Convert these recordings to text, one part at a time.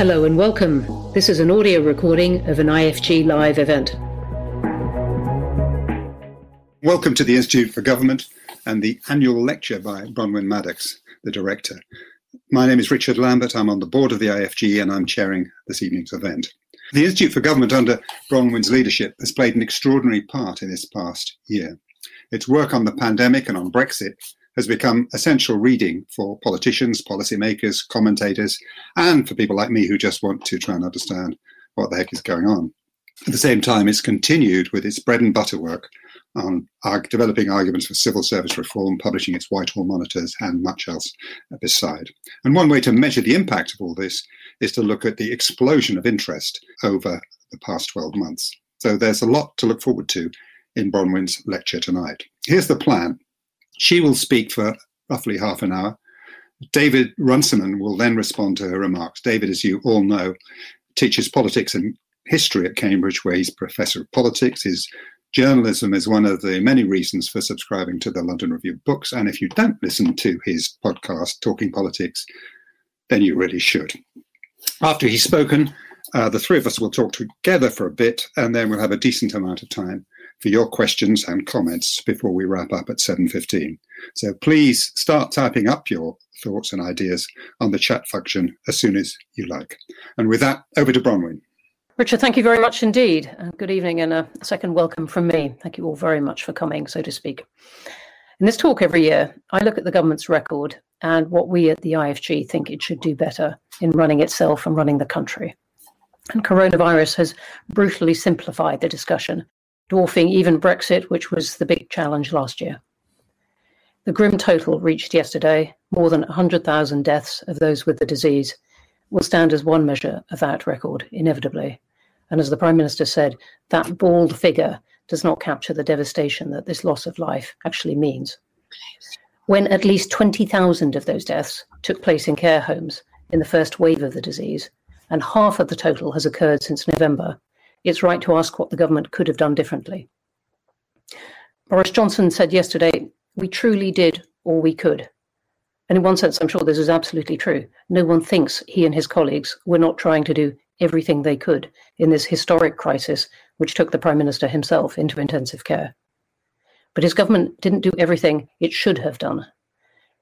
Hello and welcome. This is an audio recording of an IFG Live event. Welcome to the Institute for Government and the annual lecture by Bronwen Maddox, the director. My name is Richard Lambert. I'm on the board of the IFG and I'm chairing this evening's event. The Institute for Government under Bronwen's leadership has played an extraordinary part in this past year. Its work on the pandemic and on Brexit has become essential reading for politicians, policymakers, commentators, and for people like me who just want to try and understand what the heck is going on. At the same time, it's continued with its bread and butter work on developing arguments for civil service reform, publishing its Whitehall monitors, and much else beside. And one way to measure the impact of all this is to look at the explosion of interest over the past 12 months. So there's a lot to look forward to in Bronwen's lecture tonight. Here's the plan. She will speak for roughly half an hour. David Runciman will then respond to her remarks. David, as you all know, teaches politics and history at Cambridge, where he's professor of politics. His journalism is one of the many reasons for subscribing to the London Review books. And if you don't listen to his podcast, Talking Politics, then you really should. After he's spoken, the three of us will talk together for a bit, and then we'll have a decent amount of time for your questions and comments before we wrap up at 7:15. So please start typing up your thoughts and ideas on the chat function as soon as you like. And with that, over to Bronwen. Richard, thank you very much indeed. And good evening and a second welcome from me. Thank you all very much for coming, so to speak. In this talk every year, I look at the government's record and what we at the IFG think it should do better in running itself and running the country. And coronavirus has brutally simplified the discussion, dwarfing even Brexit, which was the big challenge last year. The grim total reached yesterday, more than 100,000 deaths of those with the disease, will stand as one measure of that record, inevitably. And as the Prime Minister said, that bald figure does not capture the devastation that this loss of life actually means. When at least 20,000 of those deaths took place in care homes in the first wave of the disease, and half of the total has occurred since November, it's right to ask what the government could have done differently. Boris Johnson said yesterday, we truly did all we could. And in one sense, I'm sure this is absolutely true. No one thinks he and his colleagues were not trying to do everything they could in this historic crisis, which took the Prime Minister himself into intensive care. But his government didn't do everything it should have done.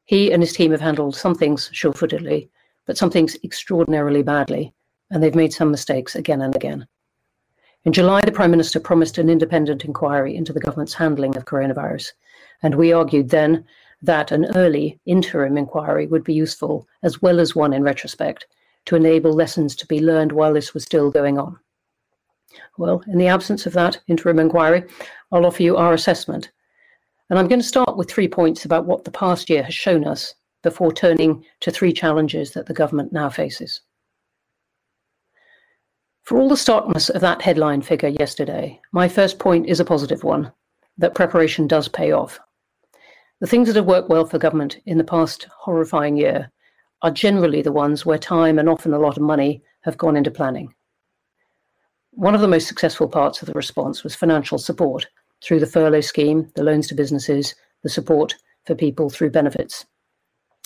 He and his team have handled some things sure-footedly, but some things extraordinarily badly, and they've made some mistakes again and again. In July, the Prime Minister promised an independent inquiry into the government's handling of coronavirus, and we argued then that an early interim inquiry would be useful, as well as one in retrospect, to enable lessons to be learned while this was still going on. Well, in the absence of that interim inquiry, I'll offer you our assessment. And I'm going to start with 3 points about what the past year has shown us before turning to 3 challenges that the government now faces. For all the starkness of that headline figure yesterday, my first point is a positive one, that preparation does pay off. The things that have worked well for government in the past horrifying year are generally the ones where time and often a lot of money have gone into planning. One of the most successful parts of the response was financial support through the furlough scheme, the loans to businesses, the support for people through benefits.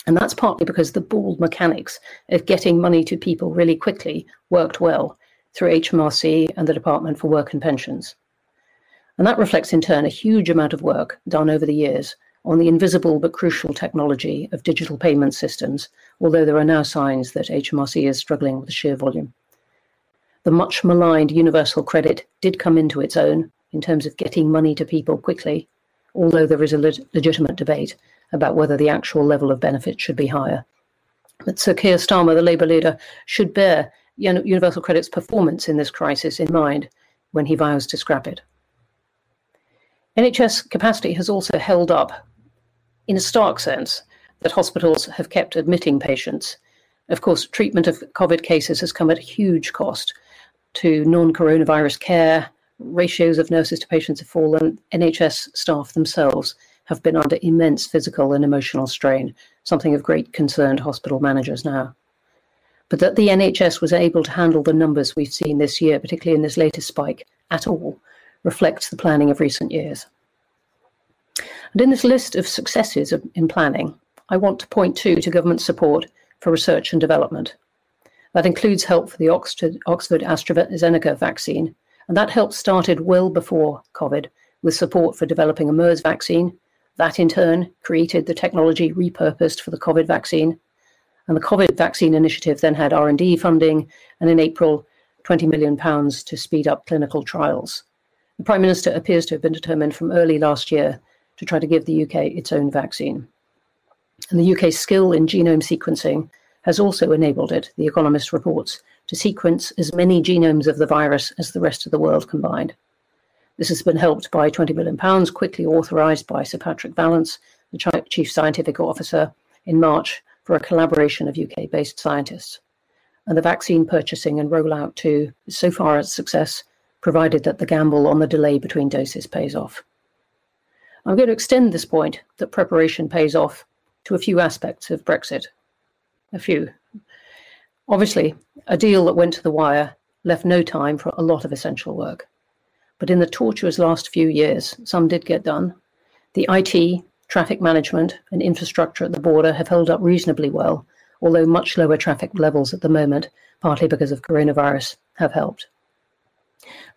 And that's partly because the bald mechanics of getting money to people really quickly worked well through HMRC and the Department for Work and Pensions. And that reflects in turn a huge amount of work done over the years on the invisible but crucial technology of digital payment systems, although there are now signs that HMRC is struggling with the sheer volume. The much maligned Universal Credit did come into its own in terms of getting money to people quickly, although there is a legitimate debate about whether the actual level of benefit should be higher. But Sir Keir Starmer, the Labour leader, should bear Universal Credit's performance in this crisis in mind when he vows to scrap it. NHS capacity has also held up in a stark sense that hospitals have kept admitting patients. Of course, treatment of COVID cases has come at a huge cost to non-coronavirus care. Ratios of nurses to patients have fallen. NHS staff themselves have been under immense physical and emotional strain, something of great concern to hospital managers now. But that the NHS was able to handle the numbers we've seen this year, particularly in this latest spike, at all, reflects the planning of recent years. And in this list of successes in planning, I want to point to government support for research and development. That includes help for the Oxford AstraZeneca vaccine, and that help started well before COVID with support for developing a MERS vaccine. That in turn created the technology repurposed for the COVID vaccine. And the COVID vaccine initiative then had R&D funding, and in April, £20 million to speed up clinical trials. The Prime Minister appears to have been determined from early last year to try to give the UK its own vaccine. And the UK's skill in genome sequencing has also enabled it, The Economist reports, to sequence as many genomes of the virus as the rest of the world combined. This has been helped by £20 million, quickly authorised by Sir Patrick Vallance, the Chief Scientific Officer, in March for a collaboration of UK-based scientists. And the vaccine purchasing and rollout too is so far a success, provided that the gamble on the delay between doses pays off. I'm going to extend this point that preparation pays off to a few aspects of Brexit. A few. Obviously, a deal that went to the wire left no time for a lot of essential work. But in the tortuous last few years, some did get done. The IT, traffic management and infrastructure at the border have held up reasonably well, although much lower traffic levels at the moment, partly because of coronavirus, have helped.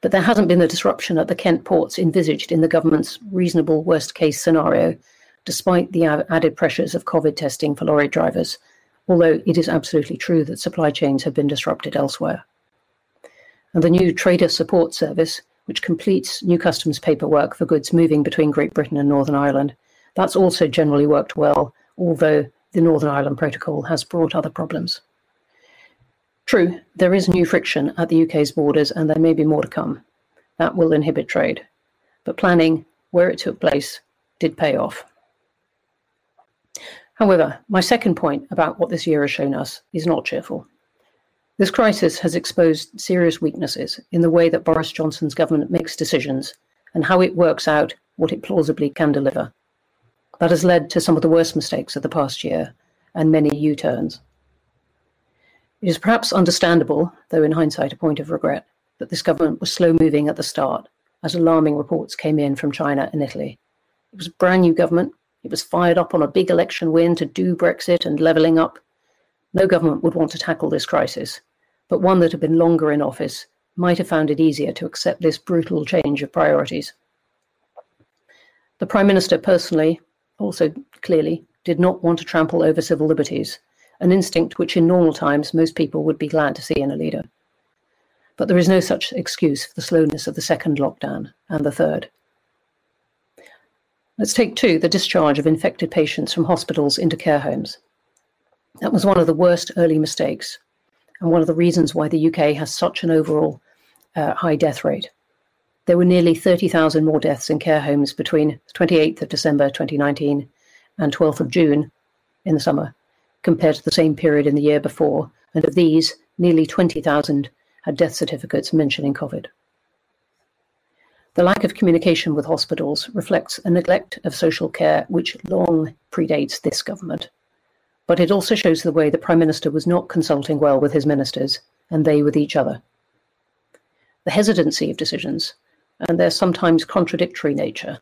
But there hasn't been the disruption at the Kent ports envisaged in the government's reasonable worst-case scenario, despite the added pressures of COVID testing for lorry drivers, although it is absolutely true that supply chains have been disrupted elsewhere. And the new Trader Support Service, which completes new customs paperwork for goods moving between Great Britain and Northern Ireland, that's also generally worked well, although the Northern Ireland Protocol has brought other problems. True, there is new friction at the UK's borders, and there may be more to come. That will inhibit trade. But planning, where it took place, did pay off. However, my second point about what this year has shown us is not cheerful. This crisis has exposed serious weaknesses in the way that Boris Johnson's government makes decisions and how it works out what it plausibly can deliver. That has led to some of the worst mistakes of the past year and many U-turns. It is perhaps understandable, though in hindsight a point of regret, that this government was slow-moving at the start as alarming reports came in from China and Italy. It was a brand new government. It was fired up on a big election win to do Brexit and levelling up. No government would want to tackle this crisis, but one that had been longer in office might have found it easier to accept this brutal change of priorities. The Prime Minister personally, also clearly, did not want to trample over civil liberties, an instinct which in normal times most people would be glad to see in a leader. But there is no such excuse for the slowness of the second lockdown and the third. Let's take too the discharge of infected patients from hospitals into care homes. That was one of the worst early mistakes and one of the reasons why the UK has such an overall high death rate. There were nearly 30,000 more deaths in care homes between 28th of December 2019 and 12th of June in the summer, compared to the same period in the year before, and of these, nearly 20,000 had death certificates mentioning COVID. The lack of communication with hospitals reflects a neglect of social care which long predates this government. But it also shows the way the Prime Minister was not consulting well with his ministers, and they with each other. The hesitancy of decisions, and their sometimes contradictory nature,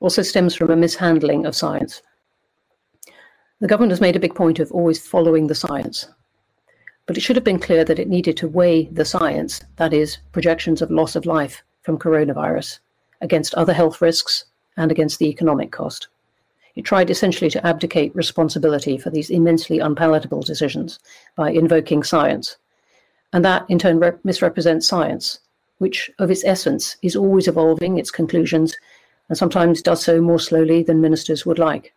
also stems from a mishandling of science. The government has made a big point of always following the science, but it should have been clear that it needed to weigh the science, that is, projections of loss of life from coronavirus, against other health risks and against the economic cost. It tried essentially to abdicate responsibility for these immensely unpalatable decisions by invoking science, and that in turn misrepresents science, which of its essence is always evolving its conclusions and sometimes does so more slowly than ministers would like.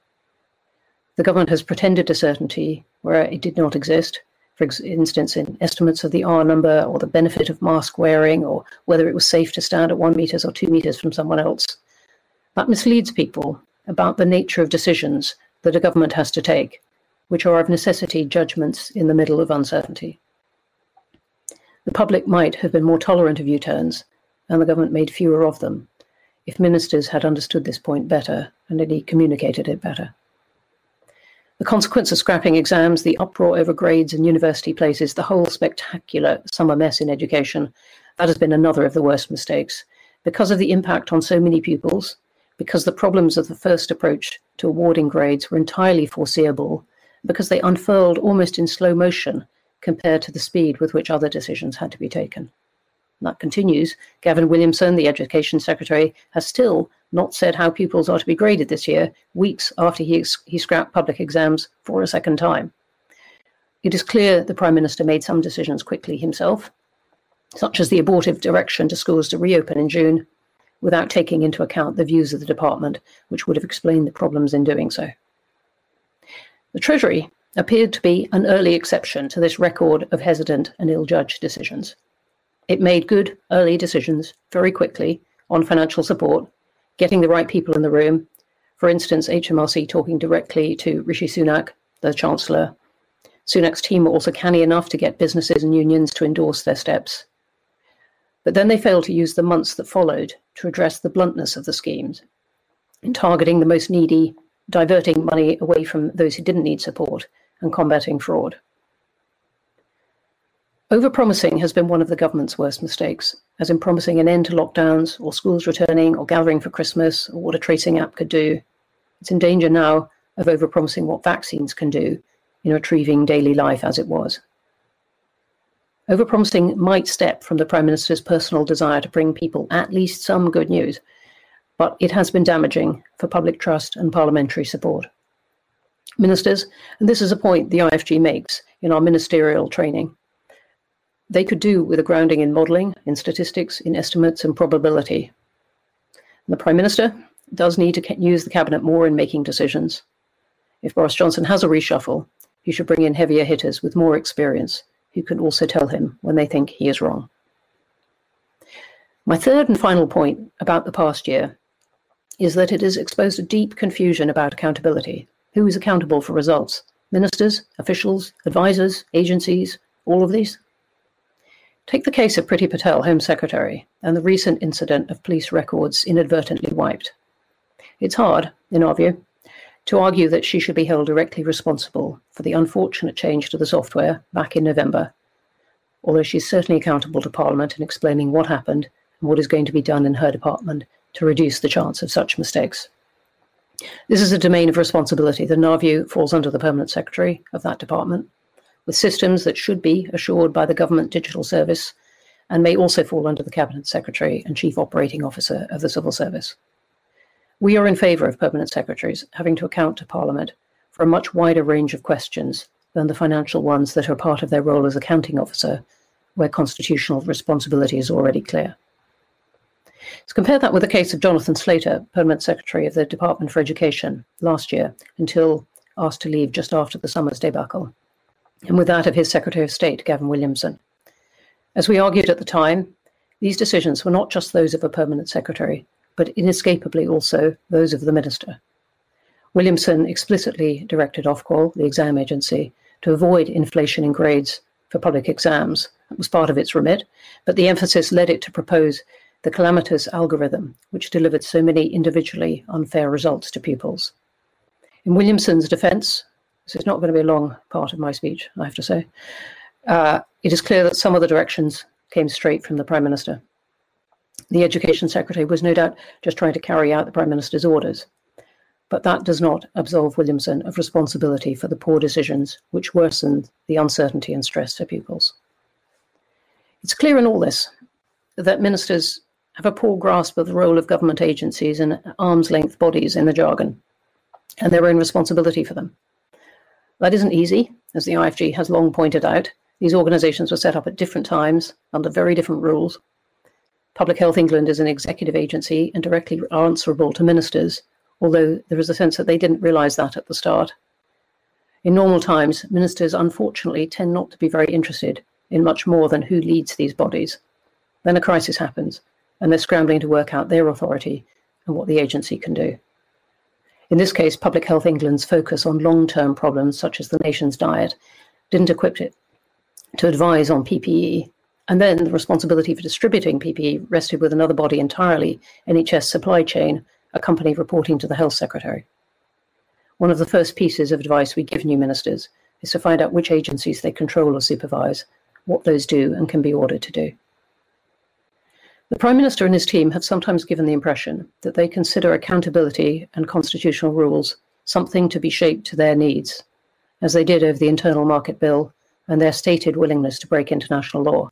The government has pretended to certainty where it did not exist, for instance in estimates of the R number or the benefit of mask wearing or whether it was safe to stand at 1 meter or 2 meters from someone else. That misleads people about the nature of decisions that a government has to take, which are of necessity judgments in the middle of uncertainty. The public might have been more tolerant of U-turns, and the government made fewer of them, if ministers had understood this point better and indeed communicated it better. The consequence of scrapping exams, the uproar over grades and university places, the whole spectacular summer mess in education, that has been another of the worst mistakes. Because of the impact on so many pupils, because the problems of the first approach to awarding grades were entirely foreseeable, because they unfurled almost in slow motion, compared to the speed with which other decisions had to be taken. And that continues. Gavin Williamson, the Education Secretary, has still not said how pupils are to be graded this year, weeks after he scrapped public exams for a second time. It is clear the Prime Minister made some decisions quickly himself, such as the abortive direction to schools to reopen in June, without taking into account the views of the department, which would have explained the problems in doing so. The Treasury appeared to be an early exception to this record of hesitant and ill-judged decisions. It made good early decisions very quickly on financial support, getting the right people in the room. For instance, HMRC talking directly to Rishi Sunak, the Chancellor. Sunak's team were also canny enough to get businesses and unions to endorse their steps. But then they failed to use the months that followed to address the bluntness of the schemes in targeting the most needy, diverting money away from those who didn't need support, and combating fraud. Overpromising has been one of the government's worst mistakes, as in promising an end to lockdowns, or schools returning, or gathering for Christmas, or what a tracing app could do. It's in danger now of overpromising what vaccines can do in retrieving daily life as it was. Overpromising might step from the Prime Minister's personal desire to bring people at least some good news, but it has been damaging for public trust and parliamentary support. Ministers, and this is a point the IFG makes in our ministerial training, they could do with a grounding in modelling, in statistics, in estimates and probability. And the Prime Minister does need to use the Cabinet more in making decisions. If Boris Johnson has a reshuffle, he should bring in heavier hitters with more experience, who can also tell him when they think he is wrong. My third and final point about the past year is that it has exposed a deep confusion about accountability. Who is accountable for results? Ministers, officials, advisers, agencies, all of these? Take the case of Priti Patel, Home Secretary, and the recent incident of police records inadvertently wiped. It's hard, in our view, to argue that she should be held directly responsible for the unfortunate change to the software back in November, although she's certainly accountable to Parliament in explaining what happened and what is going to be done in her department to reduce the chance of such mistakes. This is a domain of responsibility that, in our view, falls under the Permanent Secretary of that department, with systems that should be assured by the Government Digital Service and may also fall under the Cabinet Secretary and Chief Operating Officer of the Civil Service. We are in favour of Permanent Secretaries having to account to Parliament for a much wider range of questions than the financial ones that are part of their role as Accounting Officer, where constitutional responsibility is already clear. So compare that with the case of Jonathan Slater, Permanent Secretary of the Department for Education, last year, until asked to leave just after the summer's debacle, and with that of his Secretary of State, Gavin Williamson. As we argued at the time, these decisions were not just those of a Permanent Secretary, but inescapably also those of the Minister. Williamson explicitly directed Ofqual, the exam agency, to avoid inflation in grades for public exams. That was part of its remit, but the emphasis led it to propose the calamitous algorithm, which delivered so many individually unfair results to pupils. In Williamson's defence, this is not going to be a long part of my speech, I have to say. It is clear that some of the directions came straight from the Prime Minister. The Education Secretary was no doubt just trying to carry out the Prime Minister's orders, but that does not absolve Williamson of responsibility for the poor decisions which worsened the uncertainty and stress to pupils. It's clear in all this that ministers have a poor grasp of the role of government agencies and arm's-length bodies in the jargon, and their own responsibility for them. That isn't easy, as the IFG has long pointed out. These organisations were set up at different times, under very different rules. Public Health England is an executive agency and directly answerable to ministers, although there is a sense that they didn't realise that at the start. In normal times, ministers unfortunately tend not to be very interested in much more than who leads these bodies. Then a crisis happens, and they're scrambling to work out their authority and what the agency can do. In this case, Public Health England's focus on long-term problems such as the nation's diet didn't equip it to advise on PPE, and then the responsibility for distributing PPE rested with another body entirely, NHS Supply Chain, a company reporting to the Health Secretary. One of the first pieces of advice we give new ministers is to find out which agencies they control or supervise, what those do and can be ordered to do. The Prime Minister and his team have sometimes given the impression that they consider accountability and constitutional rules something to be shaped to their needs, as they did over the Internal Market Bill and their stated willingness to break international law.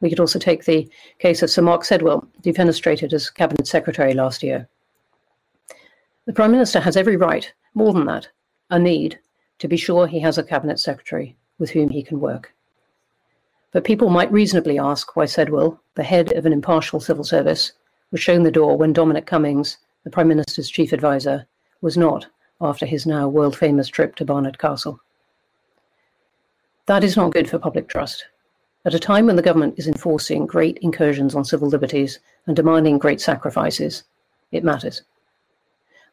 We could also take the case of Sir Mark Sedwill, defenestrated as Cabinet Secretary last year. The Prime Minister has every right, more than that, a need, to be sure he has a Cabinet Secretary with whom he can work. But people might reasonably ask why Sedwill, the head of an impartial civil service, was shown the door when Dominic Cummings, the Prime Minister's chief advisor, was not, after his now world-famous trip to Barnard Castle. That is not good for public trust. At a time when the government is enforcing great incursions on civil liberties and demanding great sacrifices, it matters.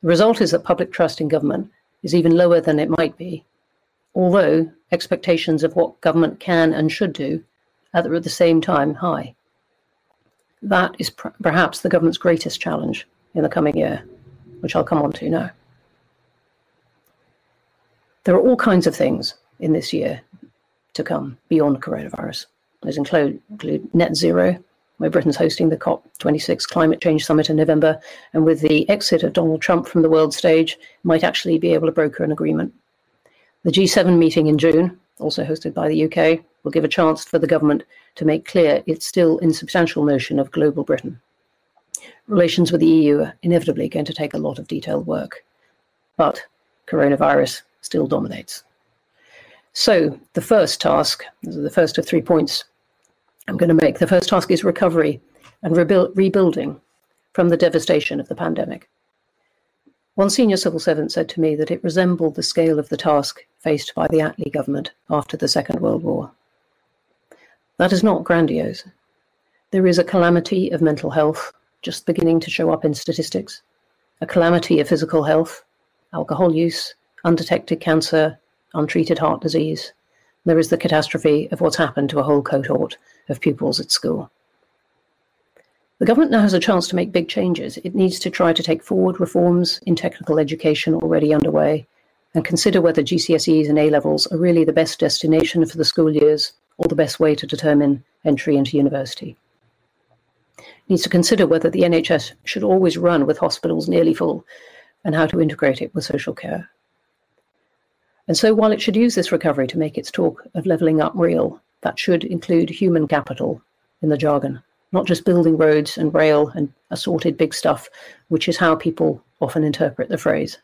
The result is that public trust in government is even lower than it might be, although expectations of what government can and should do are at the same time high. That is perhaps the government's greatest challenge in the coming year, which I'll come on to now. There are all kinds of things in this year to come beyond coronavirus. Those include net zero, where Britain's hosting the COP26 climate change summit in November, and with the exit of Donald Trump from the world stage, might actually be able to broker an agreement. The G7 meeting in June, also hosted by the UK, will give a chance for the government to make clear its still insubstantial notion of global Britain. Relations with the EU are inevitably going to take a lot of detailed work, but coronavirus still dominates. So the first task, this is the first of 3 points I'm going to make. The first task is recovery and rebuilding from the devastation of the pandemic. One senior civil servant said to me that it resembled the scale of the task faced by the Attlee government after the Second World War. That is not grandiose. There is a calamity of mental health just beginning to show up in statistics, a calamity of physical health, alcohol use, undetected cancer, untreated heart disease. There is the catastrophe of what's happened to a whole cohort of pupils at school. The government now has a chance to make big changes. It needs to try to take forward reforms in technical education already underway and consider whether GCSEs and A-levels are really the best destination for the school years or the best way to determine entry into university. It needs to consider whether the NHS should always run with hospitals nearly full and how to integrate it with social care. And so while it should use this recovery to make its talk of levelling up real, that should include human capital in the jargon, not just building roads and rail and assorted big stuff, which is how people often interpret the phrase.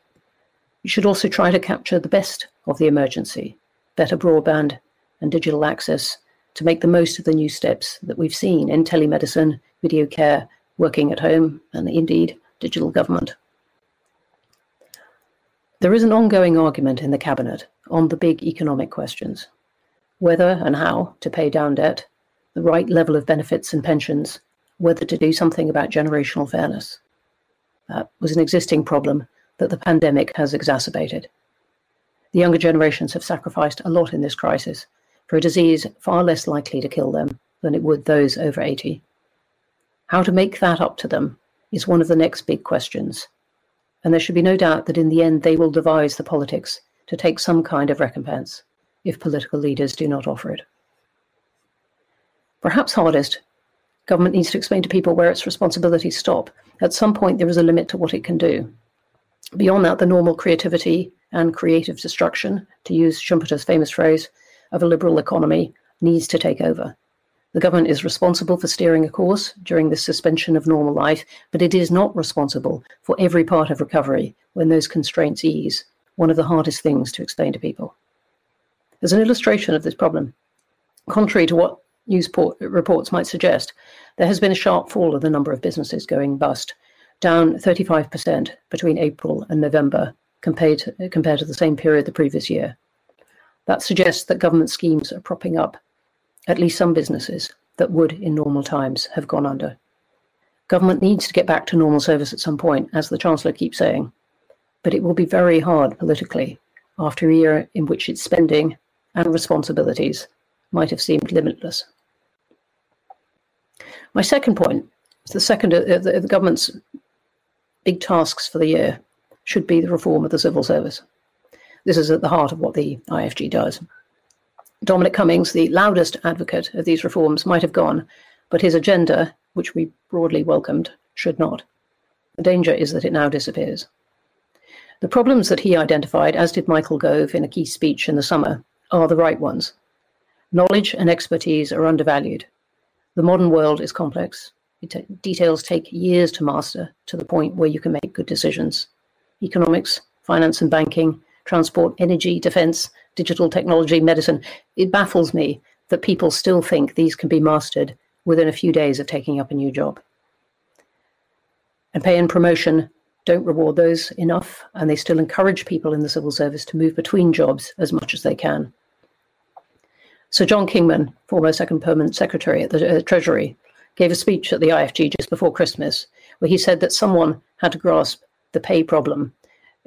You should also try to capture the best of the emergency, better broadband and digital access, to make the most of the new steps that we've seen in telemedicine, video care, working at home, and indeed digital government. There is an ongoing argument in the Cabinet on the big economic questions, whether and how to pay down debt, the right level of benefits and pensions, whether to do something about generational fairness. That was an existing problem that the pandemic has exacerbated. The younger generations have sacrificed a lot in this crisis for a disease far less likely to kill them than it would those over 80. How to make that up to them is one of the next big questions. And there should be no doubt that in the end they will devise the politics to take some kind of recompense if political leaders do not offer it. Perhaps hardest, government needs to explain to people where its responsibilities stop. At some point there is a limit to what it can do. Beyond that, the normal creativity and creative destruction, to use Schumpeter's famous phrase, of a liberal economy needs to take over. The government is responsible for steering a course during this suspension of normal life, but it is not responsible for every part of recovery when those constraints ease, one of the hardest things to explain to people. As an illustration of this problem, contrary to what news reports might suggest, there has been a sharp fall of the number of businesses going bust, down 35% between April and November compared to the same period the previous year. That suggests that government schemes are propping up at least some businesses that would, in normal times, have gone under. Government needs to get back to normal service at some point, as the Chancellor keeps saying, but it will be very hard politically after a year in which its spending and responsibilities might have seemed limitless. My second point, the government's big tasks for the year should be the reform of the civil service. This is at the heart of what the IFG does. Dominic Cummings, the loudest advocate of these reforms, might have gone, but his agenda, which we broadly welcomed, should not. The danger is that it now disappears. The problems that he identified, as did Michael Gove in a key speech in the summer, are the right ones, Knowledge and expertise are undervalued. The modern world is complex. Details take years to master to the point where you can make good decisions. Economics, finance and banking, transport, energy, defence, digital technology, medicine. It baffles me that people still think these can be mastered within a few days of taking up a new job. And pay and promotion don't reward those enough, and they still encourage people in the civil service to move between jobs as much as they can. Sir John Kingman, former Second Permanent Secretary at the Treasury, gave a speech at the IFG just before Christmas, where he said that someone had to grasp the pay problem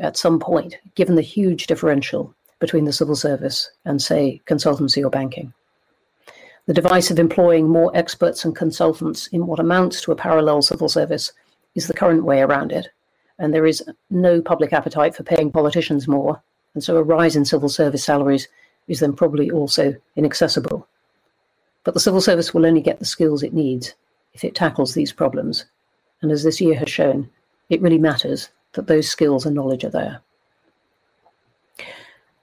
at some point, given the huge differential between the civil service and, say, consultancy or banking. The device of employing more experts and consultants in what amounts to a parallel civil service is the current way around it, and there is no public appetite for paying politicians more, and so a rise in civil service salaries is then probably also inaccessible. But the civil service will only get the skills it needs if it tackles these problems, and as this year has shown, it really matters that those skills and knowledge are there.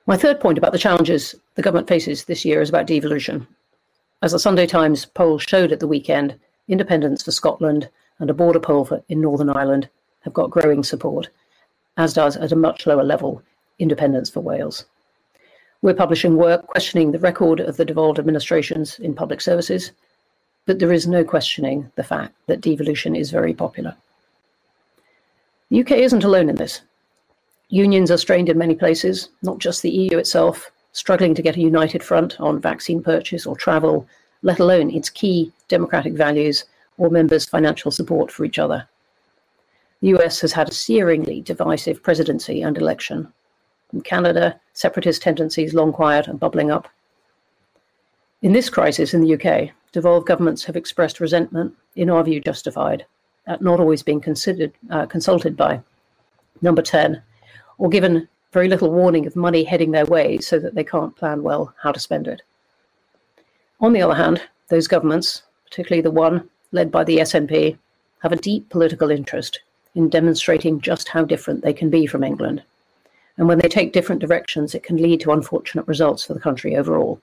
My third point about the challenges the government faces this year is about devolution. As the Sunday Times poll showed at the weekend, independence for Scotland and a border poll in Northern Ireland have got growing support, as does, at a much lower level, independence for Wales. We're publishing work questioning the record of the devolved administrations in public services, but there is no questioning the fact that devolution is very popular. The UK isn't alone in this. Unions are strained in many places, not just the EU itself, struggling to get a united front on vaccine purchase or travel, let alone its key democratic values or members' financial support for each other. The US has had a searingly divisive presidency and election. In Canada, separatist tendencies long quiet and bubbling up. In this crisis in the UK, devolved governments have expressed resentment, in our view justified, at not always being consulted by Number 10, or given very little warning of money heading their way so that they can't plan well how to spend it. On the other hand, those governments, particularly the one led by the SNP, have a deep political interest in demonstrating just how different they can be from England. And when they take different directions, it can lead to unfortunate results for the country overall,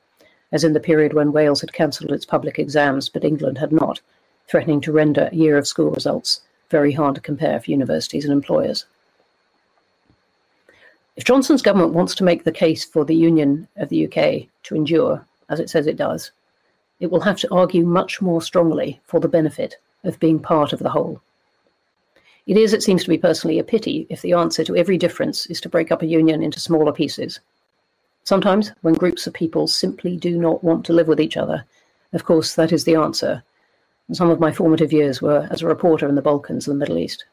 as in the period when Wales had cancelled its public exams, but England had not, threatening to render a year of school results very hard to compare for universities and employers. If Johnson's government wants to make the case for the Union of the UK to endure, as it says it does, it will have to argue much more strongly for the benefit of being part of the whole. It is, it seems to me personally, a pity if the answer to every difference is to break up a union into smaller pieces. Sometimes, when groups of people simply do not want to live with each other, of course, that is the answer. And some of my formative years were as a reporter in the Balkans and the Middle East.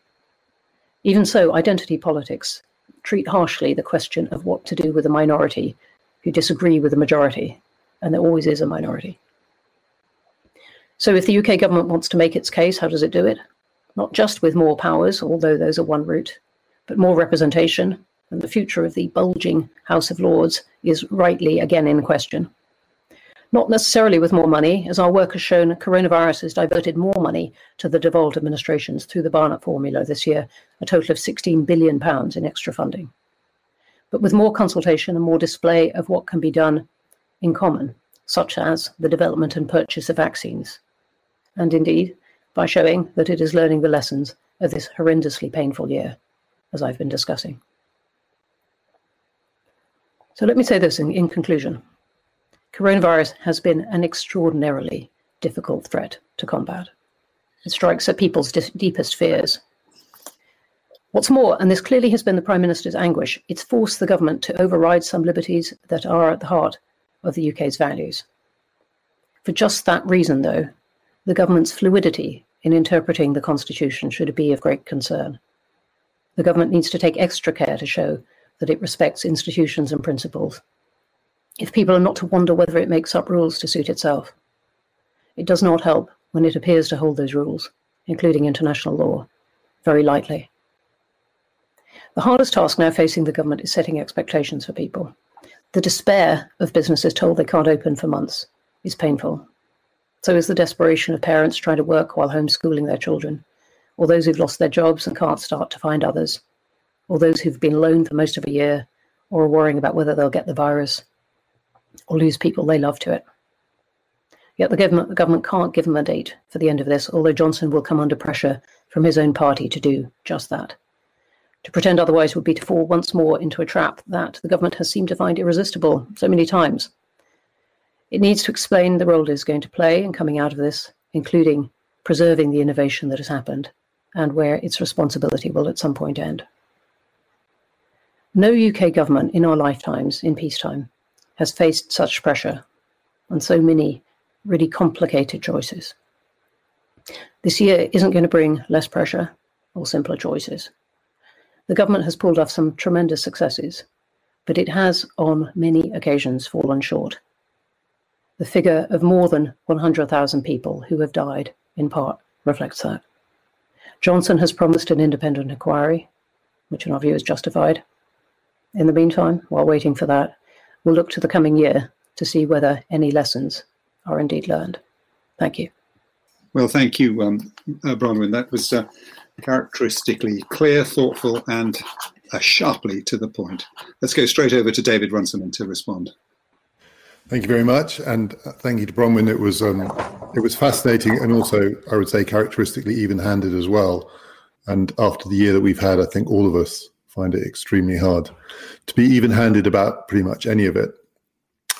Even so, identity politics treat harshly the question of what to do with a minority who disagree with the majority, and there always is a minority. So if the UK government wants to make its case, how does it do it? Not just with more powers, although those are one route, but more representation, and the future of the bulging House of Lords is rightly again in question. Not necessarily with more money, as our work has shown, coronavirus has diverted more money to the devolved administrations through the Barnett formula this year, a total of £16 billion in extra funding. But with more consultation and more display of what can be done in common, such as the development and purchase of vaccines. And indeed, by showing that it is learning the lessons of this horrendously painful year, as I've been discussing. So let me say this in conclusion. Coronavirus has been an extraordinarily difficult threat to combat. It strikes at people's deepest fears. What's more, and this clearly has been the Prime Minister's anguish, it's forced the government to override some liberties that are at the heart of the UK's values. For just that reason, though, the government's fluidity in interpreting the Constitution should be of great concern. The government needs to take extra care to show that it respects institutions and principles. If people are not to wonder whether it makes up rules to suit itself, it does not help when it appears to hold those rules, including international law, very lightly. The hardest task now facing the government is setting expectations for people. The despair of businesses told they can't open for months is painful. So is the desperation of parents trying to work while homeschooling their children, or those who've lost their jobs and can't start to find others, or those who've been alone for most of a year, or are worrying about whether they'll get the virus, or lose people they love to it. Yet the government can't give them a date for the end of this, although Johnson will come under pressure from his own party to do just that. To pretend otherwise would be to fall once more into a trap that the government has seemed to find irresistible so many times. It needs to explain the role it is going to play in coming out of this, including preserving the innovation that has happened and where its responsibility will at some point end. No UK government in our lifetimes, in peacetime, has faced such pressure and so many really complicated choices. This year isn't going to bring less pressure or simpler choices. The government has pulled off some tremendous successes, but it has on many occasions fallen short. The figure of more than 100,000 people who have died, in part, reflects that. Johnson has promised an independent inquiry, which in our view is justified. In the meantime, while waiting for that, we'll look to the coming year to see whether any lessons are indeed learned. Thank you. Well, thank you, Bronwen. That was characteristically clear, thoughtful, and sharply to the point. Let's go straight over to David Runciman to respond. Thank you very much, and thank you to Bronwen. It was fascinating, and also, I would say, characteristically even-handed as well. And after the year that we've had, I think all of us find it extremely hard to be even-handed about pretty much any of it.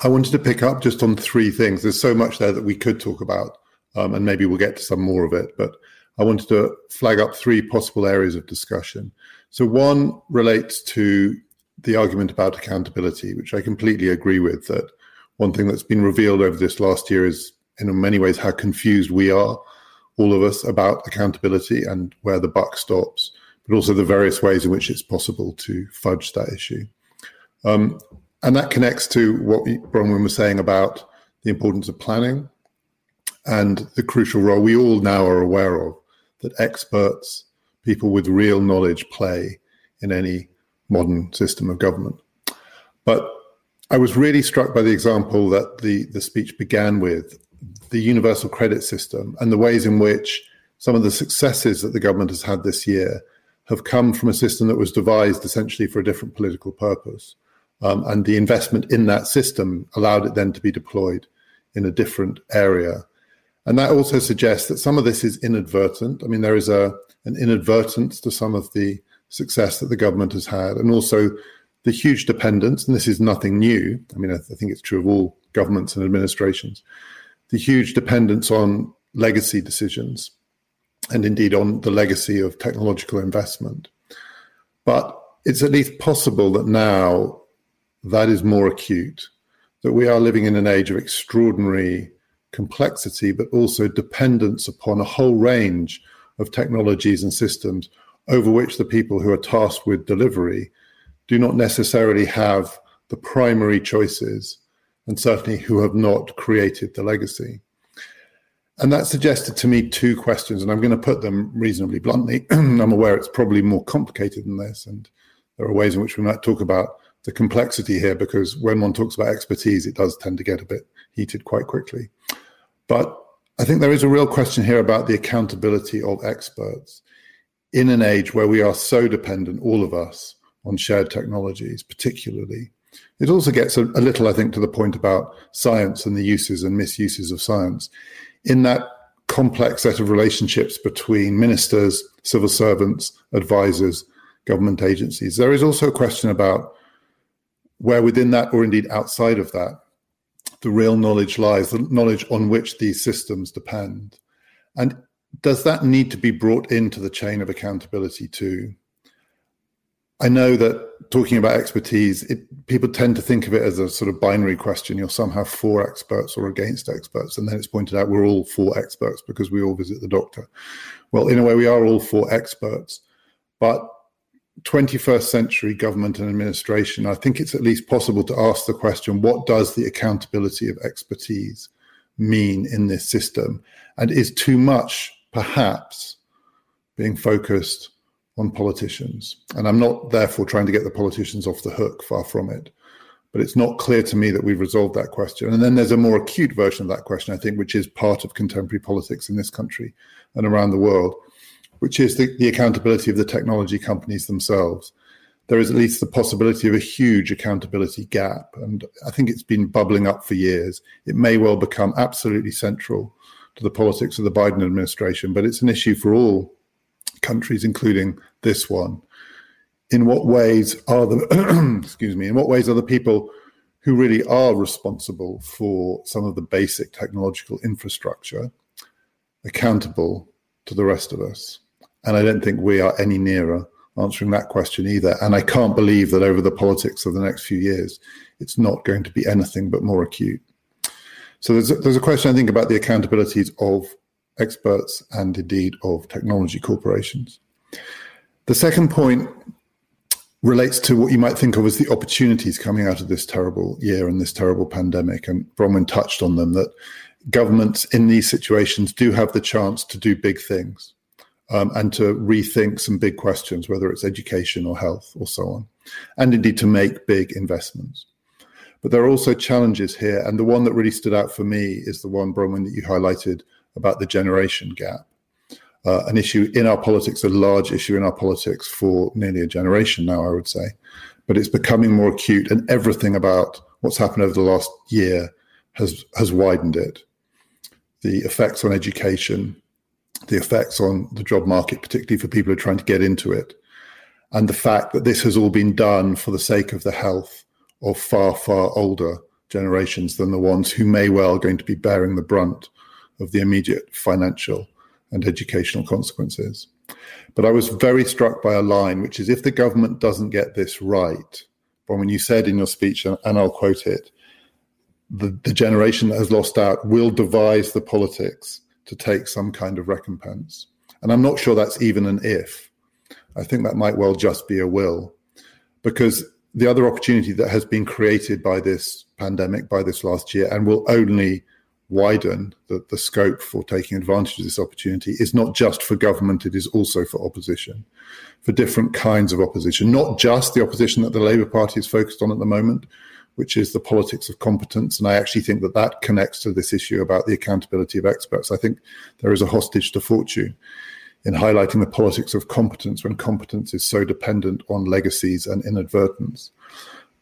I wanted to pick up just on three things. There's so much there that we could talk about, and maybe we'll get to some more of it, but I wanted to flag up three possible areas of discussion. So one relates to the argument about accountability, which I completely agree with, that one thing that's been revealed over this last year is in many ways how confused we are, all of us, about accountability and where the buck stops, but also the various ways in which it's possible to fudge that issue. And that connects to what Bronwen was saying about the importance of planning and the crucial role we all now are aware of that experts, people with real knowledge, play in any modern system of government. But I was really struck by the example that the speech began with, the universal credit system and the ways in which some of the successes that the government has had this year have come from a system that was devised essentially for a different political purpose. And the investment in that system allowed it then to be deployed in a different area. And that also suggests that some of this is inadvertent. I mean, there is an inadvertence to some of the success that the government has had, and also the huge dependence, and this is nothing new. I mean, I think it's true of all governments and administrations, the huge dependence on legacy decisions and indeed on the legacy of technological investment. But it's at least possible that now that is more acute, that we are living in an age of extraordinary complexity, but also dependence upon a whole range of technologies and systems over which the people who are tasked with delivery do not necessarily have the primary choices, and certainly who have not created the legacy. And that suggested to me two questions, and I'm going to put them reasonably bluntly. I'm aware it's probably more complicated than this, and there are ways in which we might talk about the complexity here, because when one talks about expertise, it does tend to get a bit heated quite quickly. But I think there is a real question here about the accountability of experts in an age where we are so dependent, all of us, on shared technologies particularly. It also gets a little, I think, to the point about science and the uses and misuses of science, in that complex set of relationships between ministers, civil servants, advisors, government agencies. There is also a question about where within that, or indeed outside of that, the real knowledge lies, the knowledge on which these systems depend. And does that need to be brought into the chain of accountability too? I know that talking about expertise, people tend to think of it as a sort of binary question. You're somehow for experts or against experts. And then it's pointed out we're all for experts because we all visit the doctor. Well, in a way, we are all for experts. But 21st century government and administration, I think it's at least possible to ask the question, what does the accountability of expertise mean in this system? And is too much, perhaps, being focused on politicians? And I'm not therefore trying to get the politicians off the hook, far from it. But it's not clear to me that we've resolved that question. And then there's a more acute version of that question, I think, which is part of contemporary politics in this country and around the world, which is the accountability of the technology companies themselves. there is at least the possibility of a huge accountability gap. And I think it's been bubbling up for years. It may well become absolutely central to the politics of the Biden administration, but it's an issue for all countries, including this one. In what ways are the people who really are responsible for some of the basic technological infrastructure accountable to the rest of us? And I don't think we are any nearer answering that question either. And I can't believe that over the politics of the next few years, it's not going to be anything but more acute. So there's a question, I think, about the accountabilities of experts and indeed of technology corporations. The second point relates to what you might think of as the opportunities coming out of this terrible year and this terrible pandemic. And Bronwen touched on them, that governments in these situations do have the chance to do big things and to rethink some big questions, whether it's education or health or so on, and indeed to make big investments. But there are also challenges here. And the one that really stood out for me is the one, Bronwen, that you highlighted about the generation gap. An issue in our politics, a large issue in our politics for nearly a generation now, I would say. But it's becoming more acute, and everything about what's happened over the last year has widened it. The effects on education, the effects on the job market, particularly for people who are trying to get into it, and the fact that this has all been done for the sake of the health of far, far older generations than the ones who may well going to be bearing the brunt of the immediate financial and educational consequences. But I was very struck by a line, which is, if the government doesn't get this right, Bronwen, you said in your speech, and I'll quote it, the generation that has lost out will devise the politics to take some kind of recompense. And I'm not sure that's even an if. I think that might well just be a will. Because the other opportunity that has been created by this pandemic, by this last year, and will only widen the scope for taking advantage of this opportunity is not just for government, it is also for opposition, for different kinds of opposition, not just the opposition that the Labour Party is focused on at the moment, which is the politics of competence. And I actually think that that connects to this issue about the accountability of experts. I think there is a hostage to fortune in highlighting the politics of competence when competence is so dependent on legacies and inadvertence.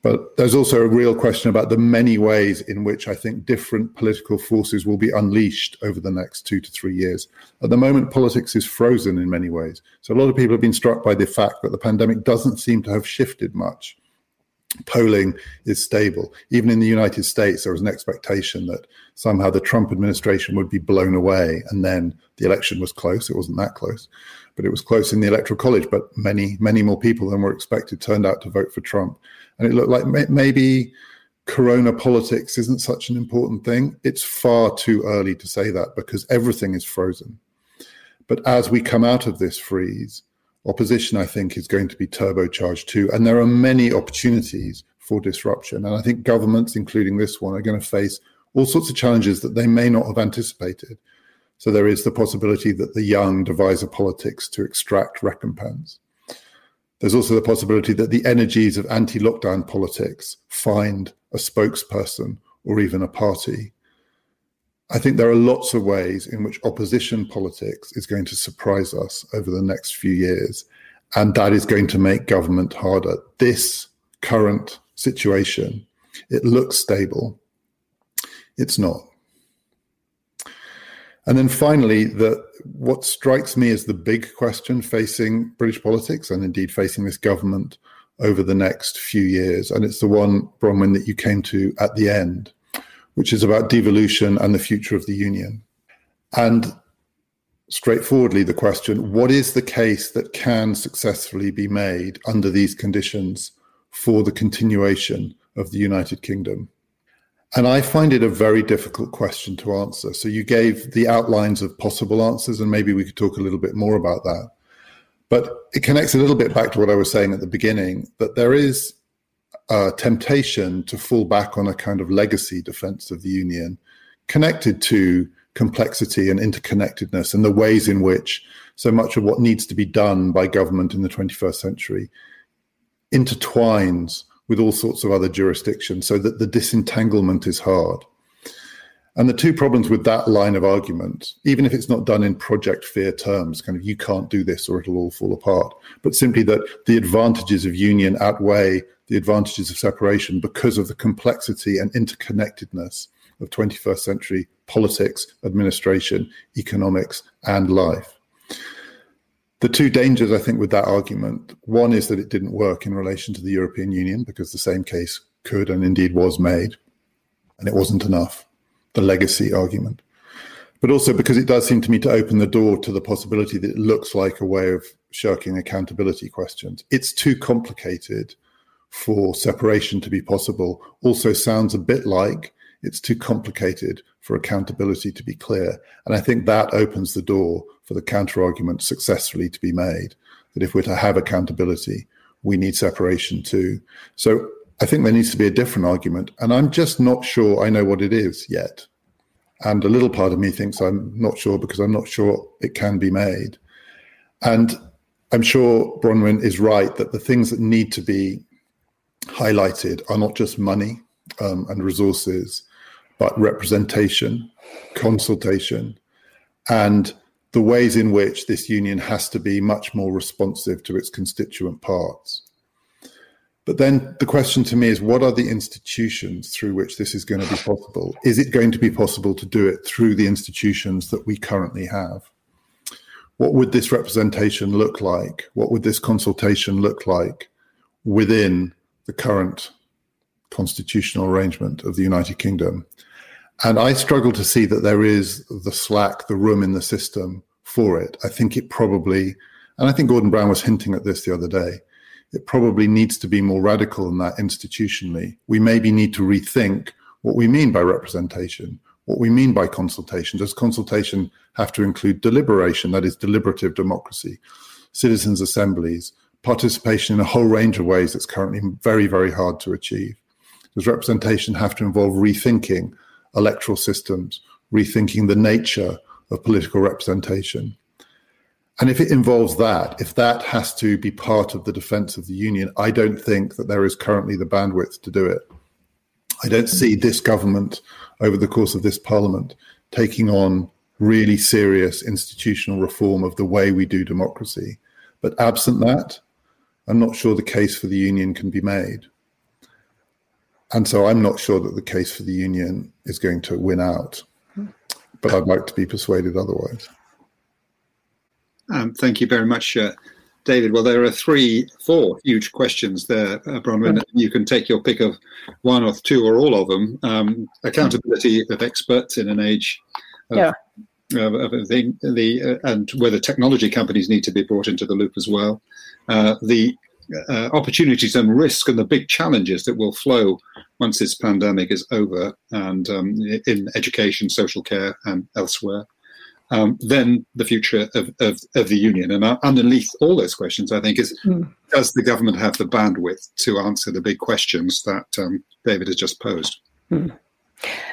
But there's also a real question about the many ways in which I think different political forces will be unleashed over the next 2 to 3 years. At the moment, politics is frozen in many ways. So a lot of people have been struck by the fact that the pandemic doesn't seem to have shifted much. Polling is stable. Even in the United States, there was an expectation that somehow the Trump administration would be blown away. And then the election was close. It wasn't that close, but it was close in the Electoral College. But many, many more people than were expected turned out to vote for Trump. And it looked like maybe corona politics isn't such an important thing. It's far too early to say that because everything is frozen. But as we come out of this freeze, opposition, I think, is going to be turbocharged too. And there are many opportunities for disruption. And I think governments, including this one, are going to face all sorts of challenges that they may not have anticipated. So there is the possibility that the young devise a politics to extract recompense. There's also the possibility that the energies of anti-lockdown politics find a spokesperson or even a party. I think there are lots of ways in which opposition politics is going to surprise us over the next few years, and that is going to make government harder. This current situation, it looks stable. It's not. And then finally, what strikes me as the big question facing British politics and indeed facing this government over the next few years, and it's the one, Bronwen, that you came to at the end, which is about devolution and the future of the union. And straightforwardly, the question, what is the case that can successfully be made under these conditions for the continuation of the United Kingdom? And I find it a very difficult question to answer. So you gave the outlines of possible answers, and maybe we could talk a little bit more about that. But it connects a little bit back to what I was saying at the beginning, that there is a temptation to fall back on a kind of legacy defense of the union connected to complexity and interconnectedness and the ways in which so much of what needs to be done by government in the 21st century intertwines with all sorts of other jurisdictions, so that the disentanglement is hard. And the two problems with that line of argument, even if it's not done in project fear terms, kind of you can't do this or it'll all fall apart, but simply that the advantages of union outweigh the advantages of separation because of the complexity and interconnectedness of 21st century politics, administration, economics, and life. The two dangers, I think, with that argument, one is that it didn't work in relation to the European Union because the same case could and indeed was made, and it wasn't enough. The legacy argument, but also because it does seem to me to open the door to the possibility that it looks like a way of shirking accountability questions. It's too complicated for separation to be possible. Also sounds a bit like it's too complicated for accountability to be clear. And I think that opens the door for the counter-argument successfully to be made, that if we're to have accountability, we need separation too. So I think there needs to be a different argument, and I'm just not sure I know what it is yet. And a little part of me thinks I'm not sure because I'm not sure it can be made. And I'm sure Bronwen is right that the things that need to be highlighted are not just money and resources, but representation, consultation, and the ways in which this union has to be much more responsive to its constituent parts. But then the question to me is, what are the institutions through which this is going to be possible? Is it going to be possible to do it through the institutions that we currently have? What would this representation look like? What would this consultation look like within the current constitutional arrangement of the United Kingdom? And I struggle to see that there is the slack, the room in the system for it. I think it probably, and I think Gordon Brown was hinting at this the other day, it probably needs to be more radical than that institutionally. We maybe need to rethink what we mean by representation, what we mean by consultation. Does consultation have to include deliberation, that is deliberative democracy, citizens' assemblies, participation in a whole range of ways that's currently very, very hard to achieve? Does representation have to involve rethinking electoral systems, rethinking the nature of political representation? And if it involves that, if that has to be part of the defense of the union, I don't think that there is currently the bandwidth to do it. I don't see this government over the course of this parliament taking on really serious institutional reform of the way we do democracy. But absent that, I'm not sure the case for the union can be made. And so I'm not sure that the case for the union is going to win out. But I'd like to be persuaded otherwise. Thank you very much, David. Well, there are four huge questions there, Bronwen. You can take your pick of one or two or all of them. Accountability of experts in an age of, and whether technology companies need to be brought into the loop as well. The opportunities and risk and the big challenges that will flow once this pandemic is over, and in education, social care and elsewhere. Then the future of the union. And underneath all those questions, I think, is does the government have the bandwidth to answer the big questions that David has just posed?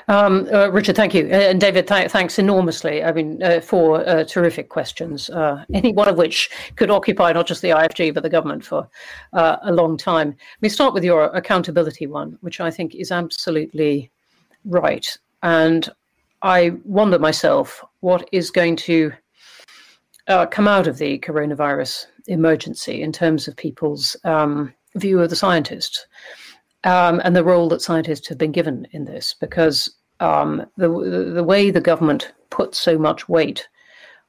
Richard, thank you. And David, thanks enormously. I mean, four terrific questions, any one of which could occupy not just the IFG, but the government for a long time. Let me start with your accountability one, which I think is absolutely right. And I wonder myself what is going to come out of the coronavirus emergency in terms of people's view of the scientists and the role that scientists have been given in this, because the way the government put so much weight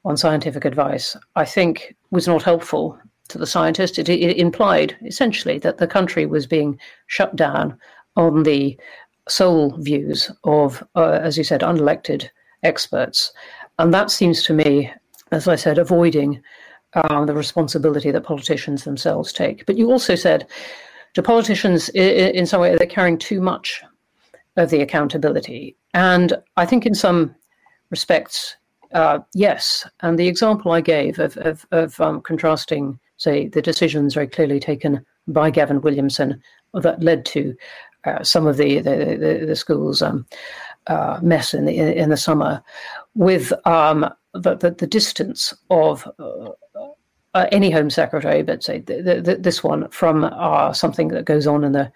on scientific advice, I think, was not helpful to the scientists. It implied essentially that the country was being shut down on the sole views of, as you said, unelected experts. And that seems to me, as I said, avoiding the responsibility that politicians themselves take. But you also said to politicians, in some way, they're carrying too much of the accountability. And I think in some respects, yes. And the example I gave of contrasting, say, the decisions very clearly taken by Gavin Williamson that led to some of the school's mess in the summer, with the distance of any Home Secretary, but say this one from something that goes on in the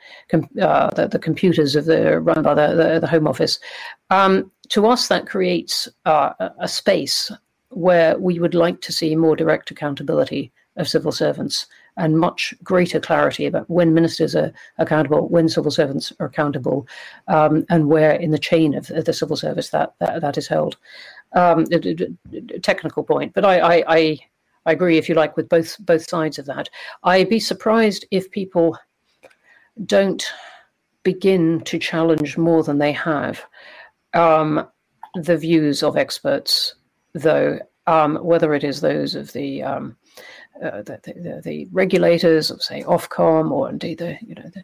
computers run by the Home Office, to us, that creates a space where we would like to see more direct accountability of civil servants and much greater clarity about when ministers are accountable, when civil servants are accountable, and where in the chain of the civil service that is held. Technical point, but I agree, if you like, with both sides of that. I'd be surprised if people don't begin to challenge more than they have the views of experts, though, whether it is those of the regulators of, say, Ofcom, or indeed the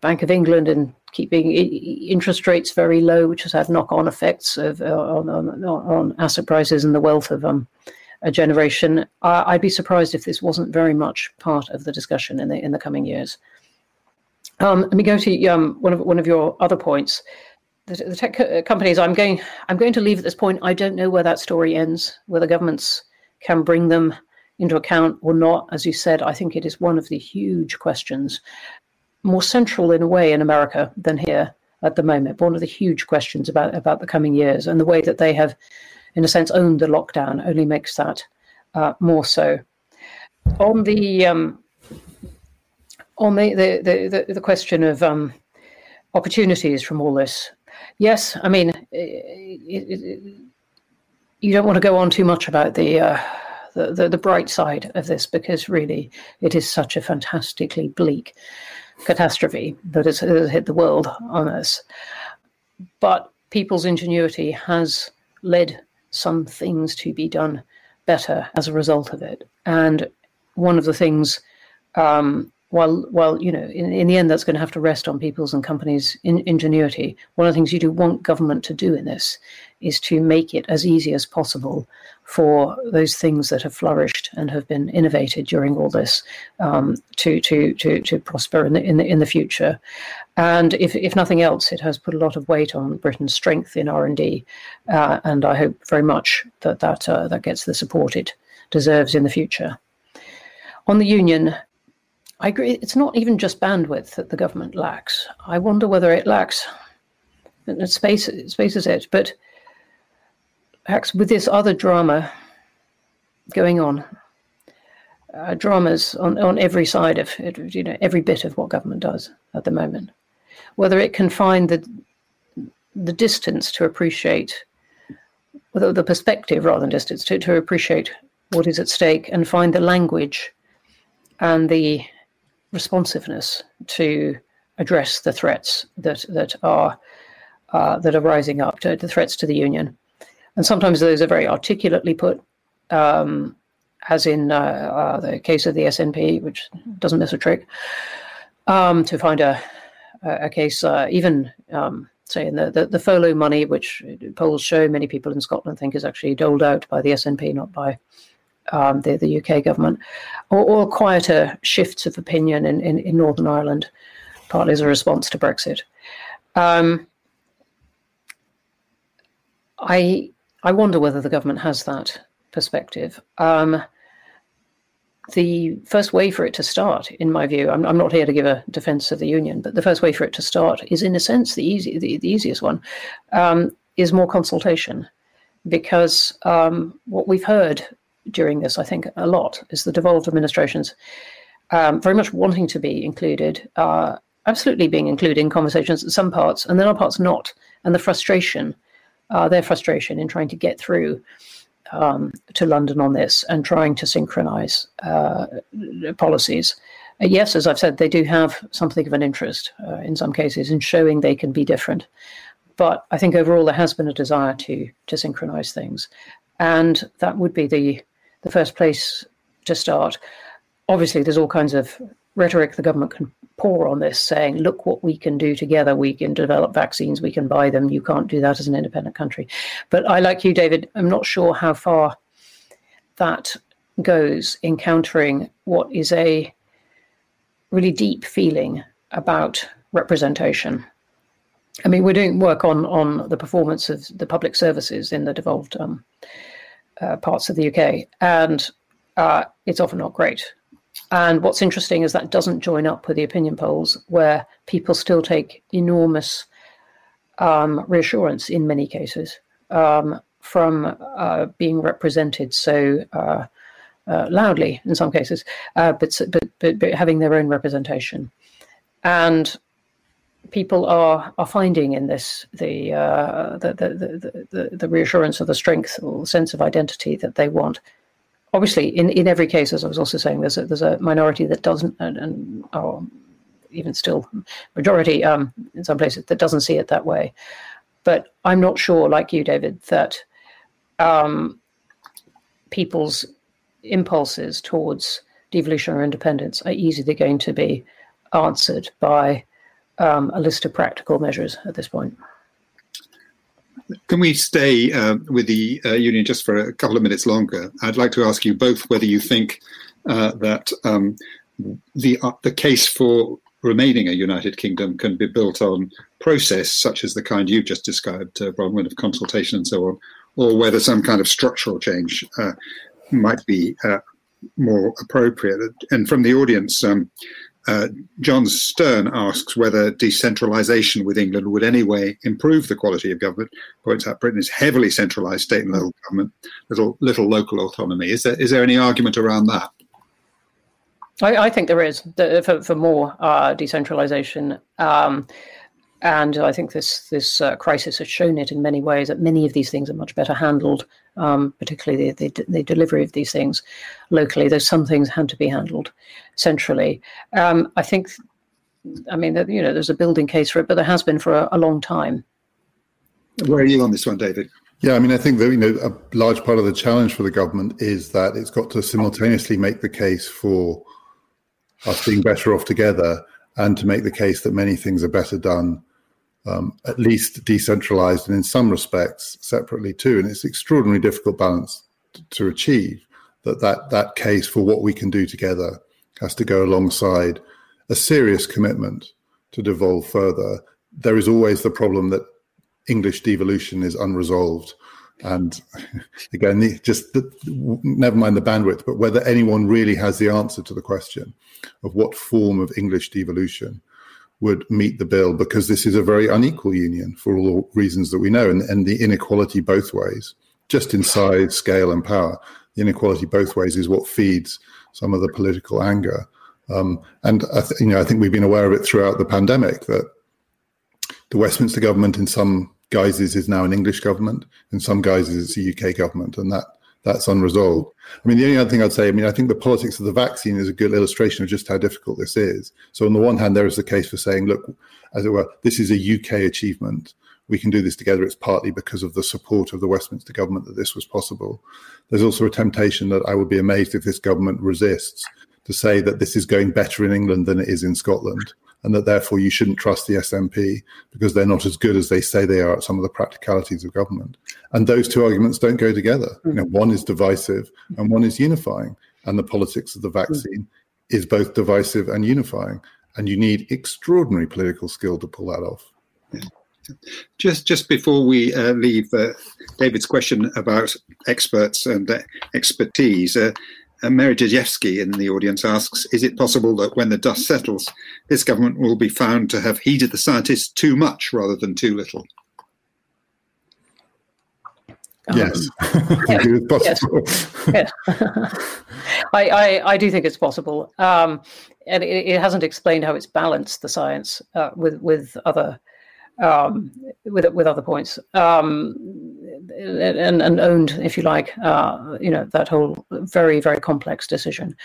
Bank of England in keeping interest rates very low, which has had knock-on effects on asset prices and the wealth of a generation. I'd be surprised if this wasn't very much part of the discussion in the coming years. Let me go to one of your other points. The tech companies. I'm going to leave at this point. I don't know where that story ends, whether governments can bring them into account or not. As you said, I think it is one of the huge questions, more central in a way in America than here at the moment, one of the huge questions about the coming years, and the way that they have, in a sense, owned the lockdown only makes that more so. On the question of opportunities from all this, yes, I mean, you don't want to go on too much about the bright side of this, because really it is such a fantastically bleak catastrophe that has hit the world on us. But people's ingenuity has led some things to be done better as a result of it. And one of the things, while in the end that's going to have to rest on people's and companies' ingenuity, one of the things you do want government to do in this is to make it as easy as possible for those things that have flourished and have been innovated during all this to prosper in the future. And if nothing else, it has put a lot of weight on Britain's strength in R&D, and I hope very much that gets the support it deserves in the future. On the union, I agree, it's not even just bandwidth that the government lacks. I wonder whether it lacks, and spaces it, but with this other drama going on, dramas on every side of it, every bit of what government does at the moment, whether it can find the distance to appreciate, whether the perspective rather than distance to appreciate what is at stake, and find the language and the responsiveness to address the threats that are rising up, to the threats to the union. And sometimes those are very articulately put, as in the case of the SNP, which doesn't miss a trick, to find a case, even say in the furlough money, which polls show many people in Scotland think is actually doled out by the SNP, not by the UK government, or quieter shifts of opinion in Northern Ireland, partly as a response to Brexit. I wonder whether the government has that perspective. The first way for it to start, in my view, I'm not here to give a defence of the union, but the first way for it to start is, in a sense, the easiest one, is more consultation, because what we've heard during this, I think, a lot, is the devolved administrations very much wanting to be included, absolutely being included in conversations in some parts, and then other parts not, and the frustration. Their frustration in trying to get through to London on this and trying to synchronise policies. Yes, as I've said, they do have something of an interest in some cases in showing they can be different. But I think overall there has been a desire to synchronise things. And that would be the first place to start. Obviously, there's all kinds of rhetoric the government can pour on this, saying, look what we can do together, we can develop vaccines, we can buy them, you can't do that as an independent country. But I, like you, David, I'm not sure how far that goes in countering what is a really deep feeling about representation. I mean, we're doing work on the performance of the public services in the devolved parts of the UK, and it's often not great. And what's interesting is that doesn't join up with the opinion polls, where people still take enormous reassurance in many cases from being represented so loudly in some cases, but having their own representation. And people are finding in this the reassurance of the strength or sense of identity that they want. Obviously, in every case, as I was also saying, there's a minority that doesn't, and or even still majority in some places that doesn't see it that way. But I'm not sure, like you, David, that people's impulses towards devolution or independence are easily going to be answered by a list of practical measures at this point. Can we stay with the union just for a couple of minutes longer? I'd like to ask you both whether you think that the case for remaining a United Kingdom can be built on process such as the kind you've just described, Bronwen, of consultation and so on, or whether some kind of structural change might be more appropriate. And from the audience, John Stern asks whether decentralisation with England would anyway improve the quality of government. Points out Britain is heavily centralised, state and local government, little local autonomy. Is there any argument around that? I think there is for more decentralisation, and I think this crisis has shown it in many ways that many of these things are much better handled, particularly the delivery of these things locally. Though some things had to be handled centrally. I think, I mean, there's a building case for it, but there has been for a long time. Where are you on this one, David? Yeah, I mean, I think that a large part of the challenge for the government is that it's got to simultaneously make the case for us being better off together, and to make the case that many things are better done, at least decentralized, and in some respects separately too. And it's an extraordinarily difficult balance to achieve, that case for what we can do together has to go alongside a serious commitment to devolve further. There is always the problem that English devolution is unresolved. And again, never mind the bandwidth, but whether anyone really has the answer to the question of what form of English devolution would meet the bill, because this is a very unequal union for all the reasons that we know, and the inequality both ways, just in size, scale and power. The inequality both ways is what feeds some of the political anger. And I think we've been aware of it throughout the pandemic, that the Westminster government in some guises is now an English government, in some guises it's a UK government, and that's unresolved. I mean, the only other thing I'd say, I think the politics of the vaccine is a good illustration of just how difficult this is. So on the one hand, there is the case for saying, look, as it were, this is a UK achievement. We can do this together. It's partly because of the support of the Westminster government that this was possible. There's also a temptation that I would be amazed if this government resists to say that this is going better in England than it is in Scotland, and that therefore you shouldn't trust the SNP because they're not as good as they say they are at some of the practicalities of government. And those two arguments don't go together. One is divisive and one is unifying. And the politics of the vaccine is both divisive and unifying. And you need extraordinary political skill to pull that off. Yeah. Just before we leave David's question about experts and expertise, Mary Jajewski in the audience asks, is it possible that when the dust settles, this government will be found to have heeded the scientists too much rather than too little? Yes. Yes. I do think it's possible. And it hasn't explained how it's balanced the science with other points, and owned, if you like, that whole very, very complex decision.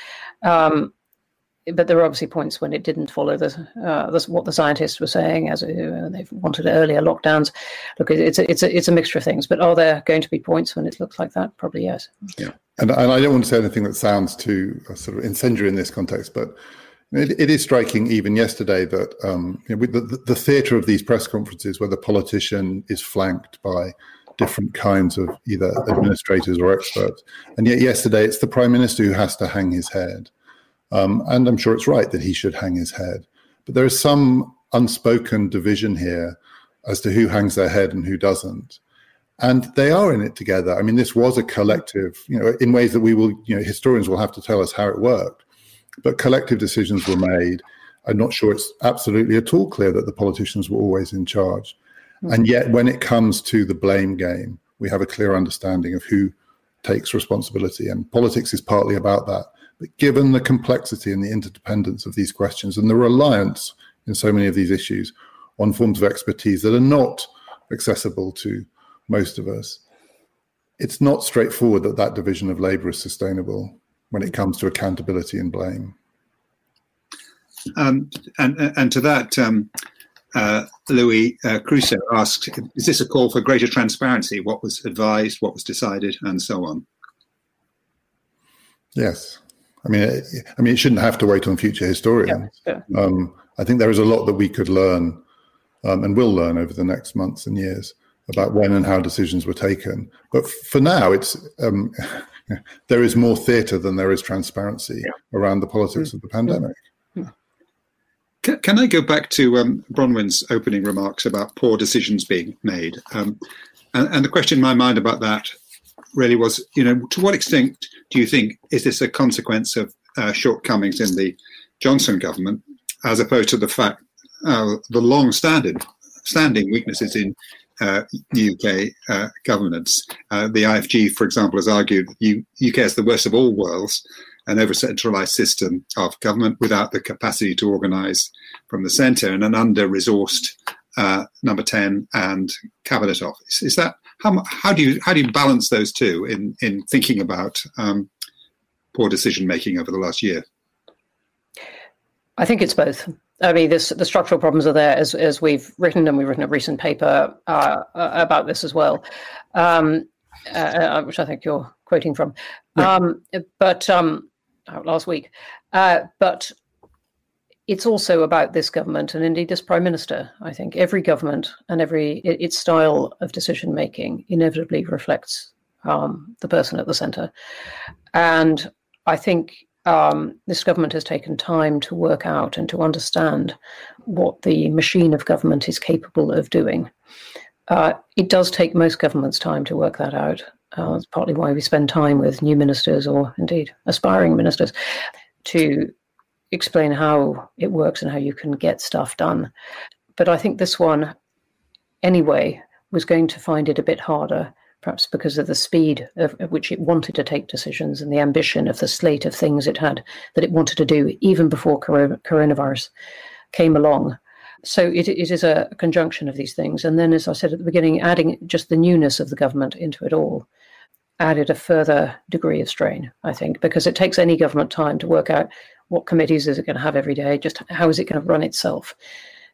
But there are obviously points when it didn't follow what the scientists were saying, as they wanted earlier lockdowns. Look, it's a mixture of things. But are there going to be points when it looks like that? Probably yes. Yeah, and I don't want to say anything that sounds too sort of incendiary in this context, but it is striking even yesterday that the theatre of these press conferences where the politician is flanked by different kinds of either administrators or experts. And yet yesterday it's the Prime Minister who has to hang his head. And I'm sure it's right that he should hang his head. But there is some unspoken division here as to who hangs their head and who doesn't. And they are in it together. I mean, this was a collective, in ways that we will, historians will have to tell us how it worked. But collective decisions were made. I'm not sure it's absolutely at all clear that the politicians were always in charge. And yet when it comes to the blame game, we have a clear understanding of who takes responsibility. And politics is partly about that. But given the complexity and the interdependence of these questions and the reliance in so many of these issues on forms of expertise that are not accessible to most of us, it's not straightforward that that division of labour is sustainable when it comes to accountability and blame. And to that, Louis Crusoe asks, is this a call for greater transparency? What was advised, what was decided, and so on? Yes. I mean, it shouldn't have to wait on future historians. Yeah, yeah. I think there is a lot that we could learn and will learn over the next months and years about when and how decisions were taken. But for now, it's there is more theatre than there is transparency around the politics of the pandemic. Yeah. Can I go back to Bronwen's opening remarks about poor decisions being made? And the question in my mind about that really was, you know, to what extent do you think is this a consequence of shortcomings in the Johnson government, as opposed to the fact the long-standing weaknesses in UK governance? The IFG, for example, has argued UK is the worst of all worlds, an over-centralised system of government without the capacity to organise from the centre, and an under-resourced Number 10 and Cabinet Office. Is that how do you balance those two in thinking about poor decision making over the last year? I think it's both. I mean, the structural problems are there, as we've written, and we've written a recent paper about this as well, which I think you're quoting from, last week. But it's also about this government and indeed this Prime Minister. I think every government and its style of decision making inevitably reflects the person at the centre. And I think this government has taken time to work out and to understand what the machine of government is capable of doing. It does take most governments time to work that out. It's partly why we spend time with new ministers, or indeed aspiring ministers, to explain how it works and how you can get stuff done. But I think this one, anyway, was going to find it a bit harder, perhaps because of the speed at which it wanted to take decisions and the ambition of the slate of things it had that it wanted to do even before coronavirus came along. So it is a conjunction of these things. And then, as I said at the beginning, adding just the newness of the government into it all added a further degree of strain, I think, because it takes any government time to work out what committees is it going to have every day, just how is it going to run itself.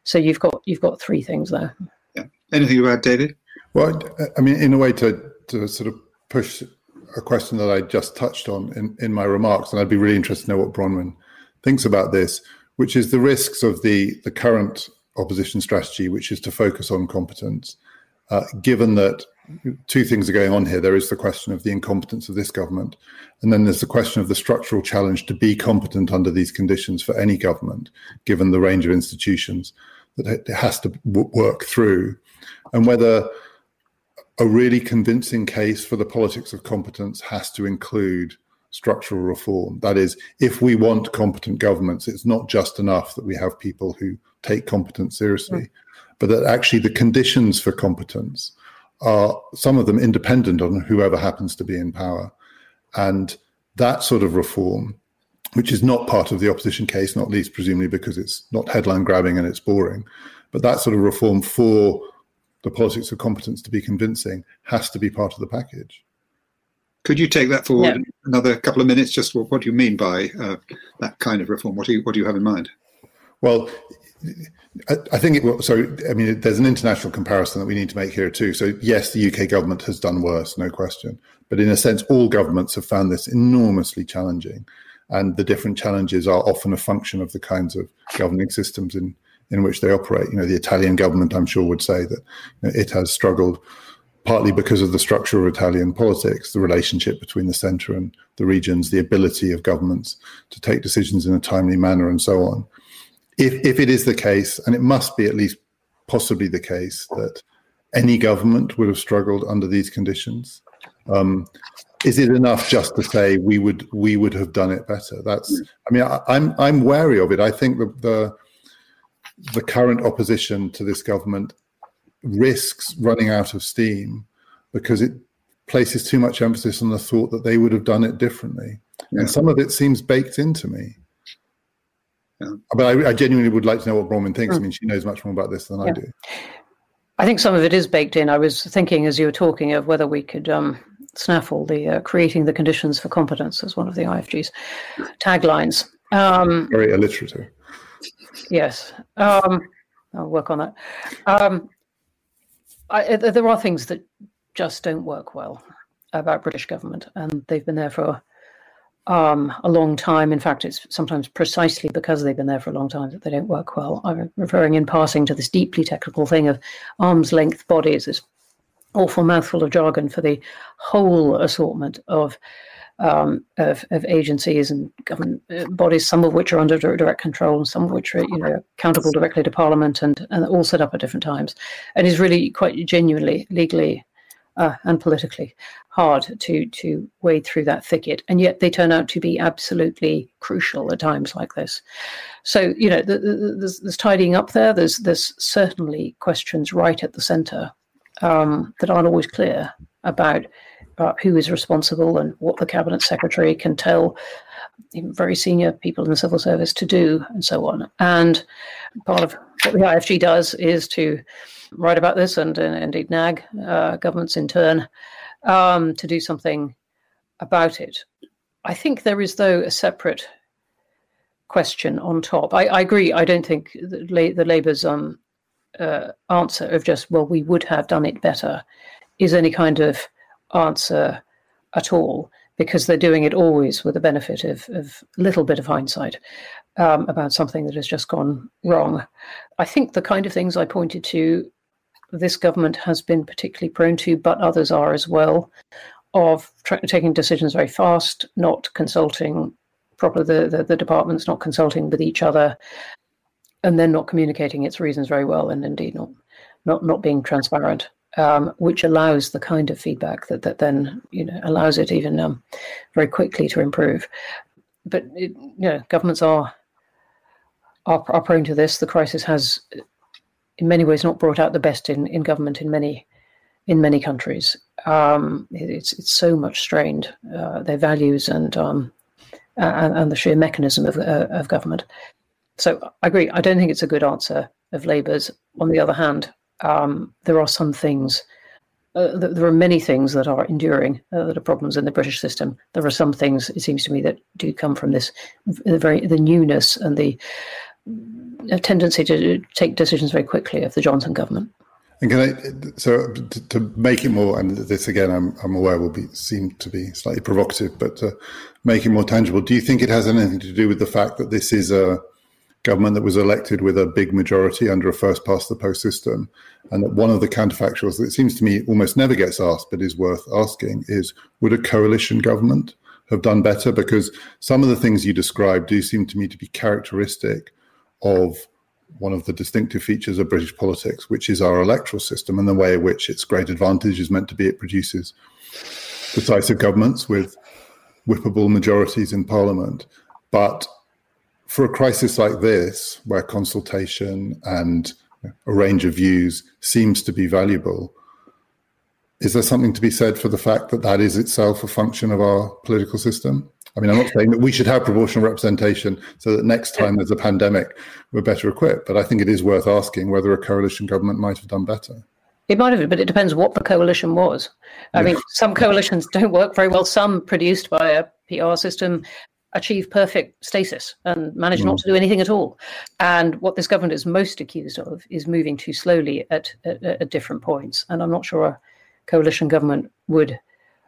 So you've got three things there. Yeah. Anything about David? Well, I mean, in a way to sort of push a question that I just touched on in my remarks, and I'd be really interested to know what Bronwen thinks about this, which is the risks of the current opposition strategy, which is to focus on competence, given that two things are going on here. There is the question of the incompetence of this government, and then there's the question of the structural challenge to be competent under these conditions for any government, given the range of institutions that it has to work through, and whether a really convincing case for the politics of competence has to include structural reform. That is, if we want competent governments, it's not just enough that we have people who take competence seriously, but that actually the conditions for competence are, some of them, independent on whoever happens to be in power. And that sort of reform, which is not part of the opposition case, not least presumably because it's not headline grabbing and it's boring, but that sort of reform for the politics of competence to be convincing has to be part of the package. Could you take that forward another couple of minutes? Just what do you mean by that kind of reform? What do you have in mind? Well, I think it will. So, I mean, there's an international comparison that we need to make here too. So, yes, the UK government has done worse, no question. But in a sense, all governments have found this enormously challenging. And the different challenges are often a function of the kinds of governing systems in which they operate. You know, the Italian government, I'm sure, would say that, you know, it has struggled partly because of the structure of Italian politics, the relationship between the centre and the regions, the ability of governments to take decisions in a timely manner, and so on. If it is the case, and it must be at least possibly the case, that any government would have struggled under these conditions, is it enough just to say we would have done it better? That's, I mean, I'm wary of it. I think the current opposition to this government risks running out of steam because it places too much emphasis on the thought that they would have done it differently. Yeah. And some of it seems baked into me. Yeah. But I genuinely would like to know what Bronwen thinks. I mean, she knows much more about this than I do. I think some of it is baked in. I was thinking as you were talking of whether we could snaffle the creating the conditions for competence as one of the IFG's taglines. Very alliterative. Yes. I'll work on that. There are things that just don't work well about British government, and they've been there for a long time. In fact, it's sometimes precisely because they've been there for a long time that they don't work well. I'm referring in passing to this deeply technical thing of arm's length bodies, this awful mouthful of jargon for the whole assortment of agencies and government bodies, some of which are under direct control, some of which are accountable directly to Parliament, and all set up at different times. And is really quite genuinely legally and politically hard to wade through that thicket, and yet they turn out to be absolutely crucial at times like this. So there's tidying up there. There's certainly questions right at the centre that aren't always clear about who is responsible and what the Cabinet Secretary can tell even very senior people in the civil service to do, and so on. And part of what the IFG does is to write about this and indeed nag governments in turn to do something about it. I think there is, though, a separate question on top. I agree. I don't think the Labour's answer of just, well, we would have done it better is any kind of answer at all, because they're doing it always with the benefit of a little bit of hindsight about something that has just gone wrong. I think the kind of things I pointed to, this government has been particularly prone to, but others are as well, of taking decisions very fast, not consulting properly the departments, not consulting with each other, and then not communicating its reasons very well, and indeed not being transparent. Which allows the kind of feedback that then allows it even very quickly to improve. But governments are prone to this. The crisis has, in many ways, not brought out the best in government in many countries. It's so much strained their values and the sheer mechanism of government. So I agree. I don't think it's a good answer of Labour's. On the other hand, there are some things, there are many things that are enduring, that are problems in the British system. There are some things, it seems to me, that do come from this, the newness and the tendency to take decisions very quickly of the Johnson government. And to make it more, and this again, I'm aware will seem to be slightly provocative, but to make it more tangible, do you think it has anything to do with the fact that this is a government that was elected with a big majority under a first-past-the-post system, and that one of the counterfactuals that it seems to me almost never gets asked but is worth asking is, would a coalition government have done better? Because some of the things you describe do seem to me to be characteristic of one of the distinctive features of British politics, which is our electoral system and the way in which its great advantage is meant to be it produces decisive governments with whippable majorities in Parliament. But for a crisis like this, where consultation and a range of views seems to be valuable, is there something to be said for the fact that that is itself a function of our political system? I mean, I'm not saying that we should have proportional representation so that next time there's a pandemic, we're better equipped, but I think it is worth asking whether a coalition government might have done better. It might have, but it depends what the coalition was. I mean, some coalitions don't work very well. Some produced by a PR system achieve perfect stasis and manage not to do anything at all. And what this government is most accused of is moving too slowly at different points. And I'm not sure a coalition government would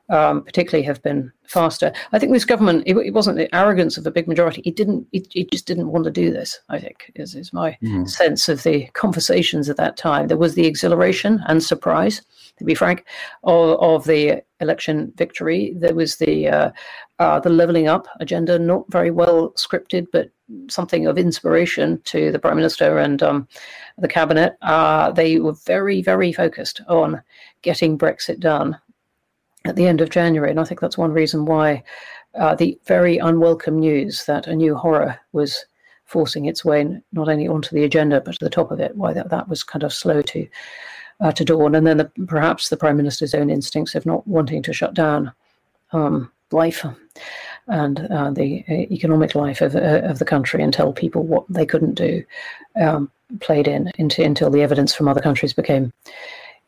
particularly have been faster. I think this government, it wasn't the arrogance of a big majority. It just didn't want to do this, I think, is my sense of the conversations at that time. There was the exhilaration and surprise, to be frank, of the election victory. There was the levelling up agenda, not very well scripted, but something of inspiration to the Prime Minister and the Cabinet. They were very, very focused on getting Brexit done at the end of January. And I think that's one reason why the very unwelcome news that a new horror was forcing its way not only onto the agenda, but to the top of it, why that was kind of slow to to dawn, and then perhaps the Prime Minister's own instincts of not wanting to shut down life and the economic life of the country and tell people what they couldn't do played into until the evidence from other countries became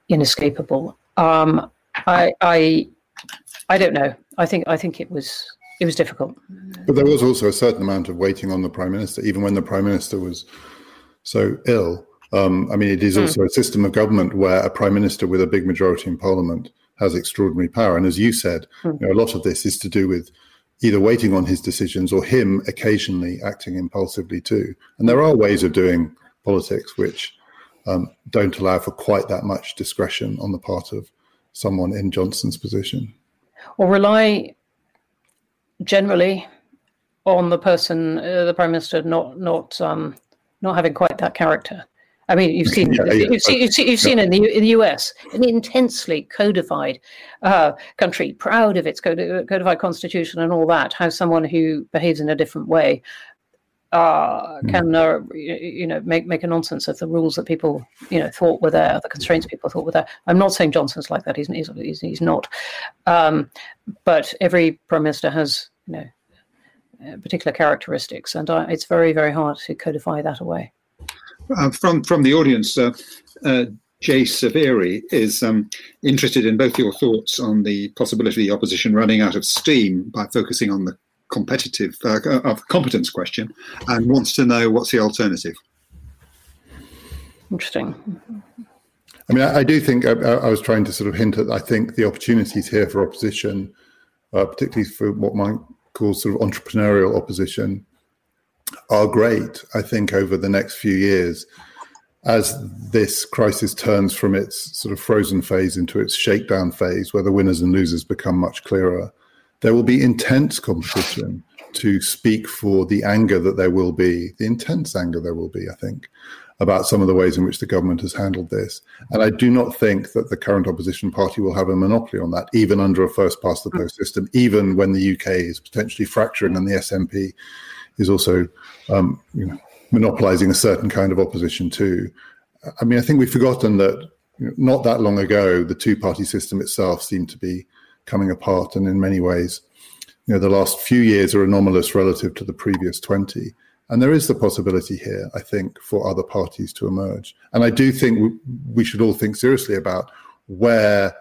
inescapable. I don't know. I think it was difficult. But there was also a certain amount of waiting on the Prime Minister, even when the Prime Minister was so ill. I mean, it is also a system of government where a Prime Minister with a big majority in Parliament has extraordinary power. And as you said, you know, a lot of this is to do with either waiting on his decisions or him occasionally acting impulsively too. And there are ways of doing politics which don't allow for quite that much discretion on the part of someone in Johnson's position. Or rely generally on the person, the Prime Minister, not having quite that character. I mean, you've seen in the US, an intensely codified country, proud of its codified constitution and all that, how someone who behaves in a different way can, make a nonsense of the rules that people, thought were there, the constraints people thought were there. I'm not saying Johnson's like that. He's not. But every Prime Minister has, particular characteristics, and it's very, very hard to codify that away. From the audience, Jay Saveri is interested in both your thoughts on the possibility of the opposition running out of steam by focusing on the competitive competence question, and wants to know what's the alternative. Interesting. I mean, I do think I was trying to sort of hint at. I think the opportunities here for opposition, particularly for what might call sort of entrepreneurial opposition, are great, I think, over the next few years as this crisis turns from its sort of frozen phase into its shakedown phase, where the winners and losers become much clearer. There will be intense competition to speak for the anger that there will be, the intense anger there will be, I think, about some of the ways in which the government has handled this. And I do not think that the current opposition party will have a monopoly on that, even under a first-past-the-post system, even when the UK is potentially fracturing and the SNP is also monopolising a certain kind of opposition too. I mean, I think we've forgotten that not that long ago, the two-party system itself seemed to be coming apart. And in many ways, the last few years are anomalous relative to the previous 20. And there is the possibility here, I think, for other parties to emerge. And I do think we should all think seriously about where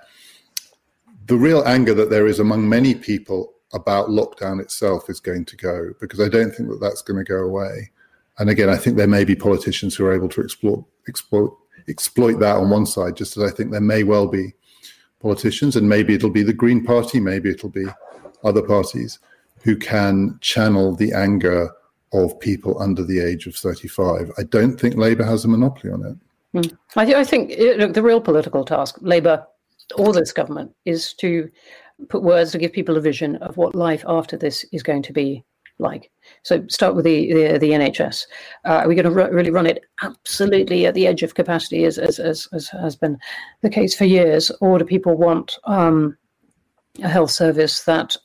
the real anger that there is among many people about lockdown itself is going to go, because I don't think that that's going to go away. And again, I think there may be politicians who are able to exploit that on one side, just as I think there may well be politicians, and maybe it'll be the Green Party, maybe it'll be other parties, who can channel the anger of people under the age of 35. I don't think Labour has a monopoly on it. I think the real political task, Labour or this government, is to put words to give people a vision of what life after this is going to be like. So start with the NHS. Are we going to really run it absolutely at the edge of capacity, as has been the case for years, or do people want a health service that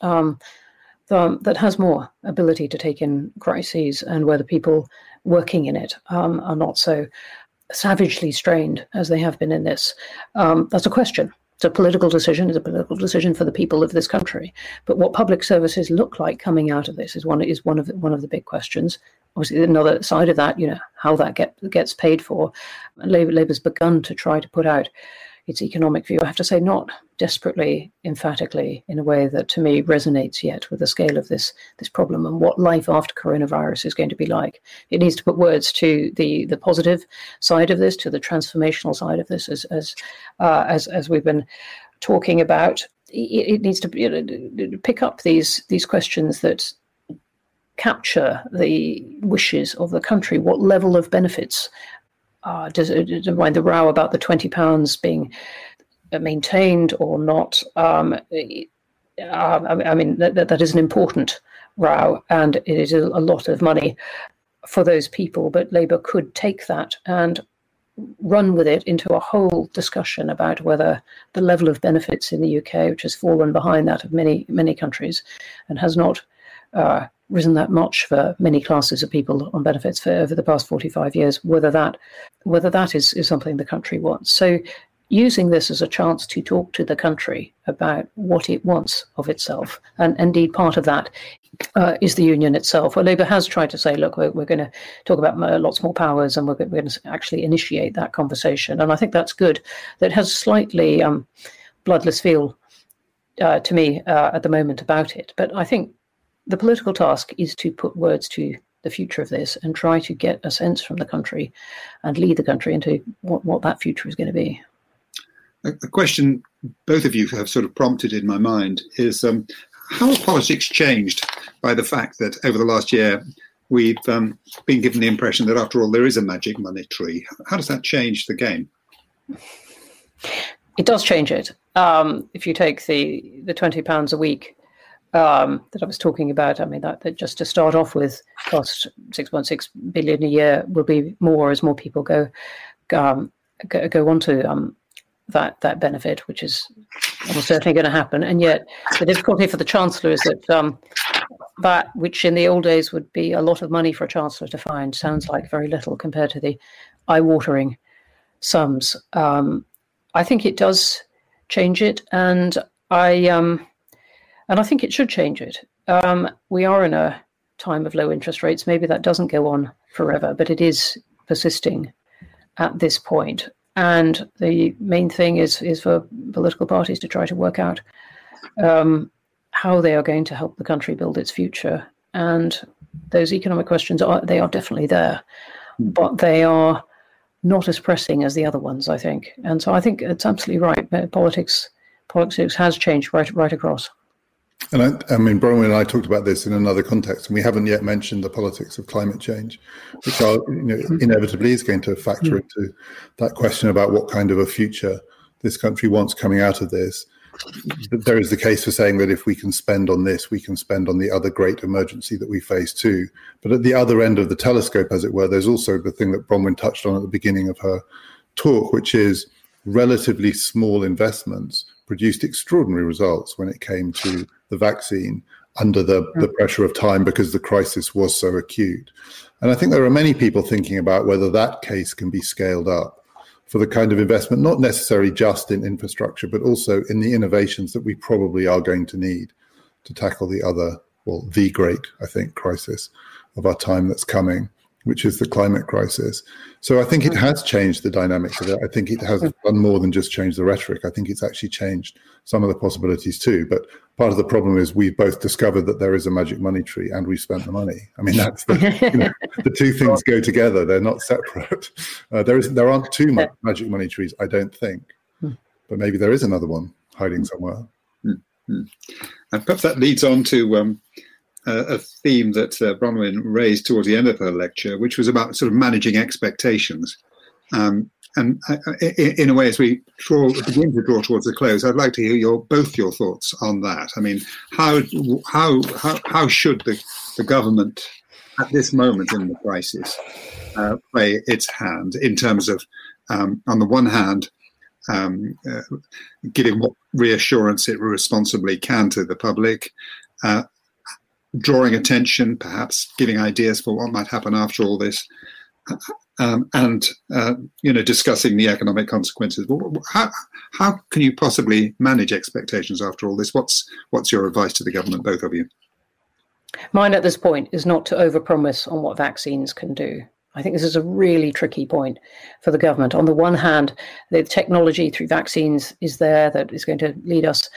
has more ability to take in crises, and where the people working in it are not so savagely strained as they have been in this? That's a question. It's a political decision. It's a political decision for the people of this country. But what public services look like coming out of this is one of the big questions. Obviously, another side of that, how that gets paid for. Labour's begun to try to put out its economic view. I have to say, not desperately, emphatically, in a way that to me resonates yet with the scale of this problem and what life after coronavirus is going to be like. It needs to put words to the positive side of this, to the transformational side of this, as we've been talking about. It needs to pick up these questions that capture the wishes of the country. What level of benefits? Don't mind the row about the £20 being maintained or not. I mean, that is an important row, and it is a lot of money for those people. But Labour could take that and run with it into a whole discussion about whether the level of benefits in the UK, which has fallen behind that of many, many countries and has not risen that much for many classes of people on benefits for over the past 45 years, whether that is something the country wants. So using this as a chance to talk to the country about what it wants of itself. And indeed, part of that is the union itself. Well, Labour has tried to say, look, we're going to talk about lots more powers, and we're going to actually initiate that conversation. And I think that's good. That has slightly bloodless feel to me at the moment about it. But I think the political task is to put words to the future of this and try to get a sense from the country and lead the country into what that future is going to be. A question both of you have sort of prompted in my mind is how has politics changed by the fact that over the last year we've been given the impression that after all there is a magic money tree? How does that change the game? It does change it. If you take the £20 a week that I was talking about, I mean, that just to start off with cost £6.6 billion a year will be more as more people go on to that benefit, which is almost certainly going to happen. And yet the difficulty for the Chancellor is that that which in the old days would be a lot of money for a Chancellor to find sounds like very little compared to the eye-watering sums. I think it does change it, and I think it should change it. We are in a time of low interest rates. Maybe that doesn't go on forever, but it is persisting at this point. And the main thing is for political parties to try to work out how they are going to help the country build its future. And those economic questions, they are definitely there, but they are not as pressing as the other ones, I think. And so I think it's absolutely right. Politics has changed right across. And I mean, Bronwen and I talked about this in another context, and we haven't yet mentioned the politics of climate change, which inevitably is going to factor into that question about what kind of a future this country wants coming out of this. But there is the case for saying that if we can spend on this, we can spend on the other great emergency that we face too. But at the other end of the telescope, as it were, there's also the thing that Bronwen touched on at the beginning of her talk, which is relatively small investments produced extraordinary results when it came to the vaccine under the pressure of time, because the crisis was so acute. And I think there are many people thinking about whether that case can be scaled up for the kind of investment, not necessarily just in infrastructure, but also in the innovations that we probably are going to need to tackle the great, I think, crisis of our time that's coming, which is the climate crisis. So I think it has changed the dynamics of it. I think it has done more than just change the rhetoric. I think it's actually changed some of the possibilities too. But part of the problem is we've both discovered that there is a magic money tree and we've spent the money. I mean, that's the two things go together. They're not separate. There aren't too much magic money trees, I don't think. But maybe there is another one hiding somewhere. Mm-hmm. And perhaps that leads on to a theme that Bronwen raised towards the end of her lecture, which was about sort of managing expectations. In a way, as we begin to draw towards the close, I'd like to hear both your thoughts on that. I mean, how should the government at this moment in the crisis play its hand in terms of, on the one hand, giving what reassurance it responsibly can to the public, drawing attention, perhaps giving ideas for what might happen after all this, and discussing the economic consequences. How can you possibly manage expectations after all this? What's your advice to the government, both of you? Mine at this point is not to overpromise on what vaccines can do. I think this is a really tricky point for the government. On the one hand, the technology through vaccines is there that is going to lead us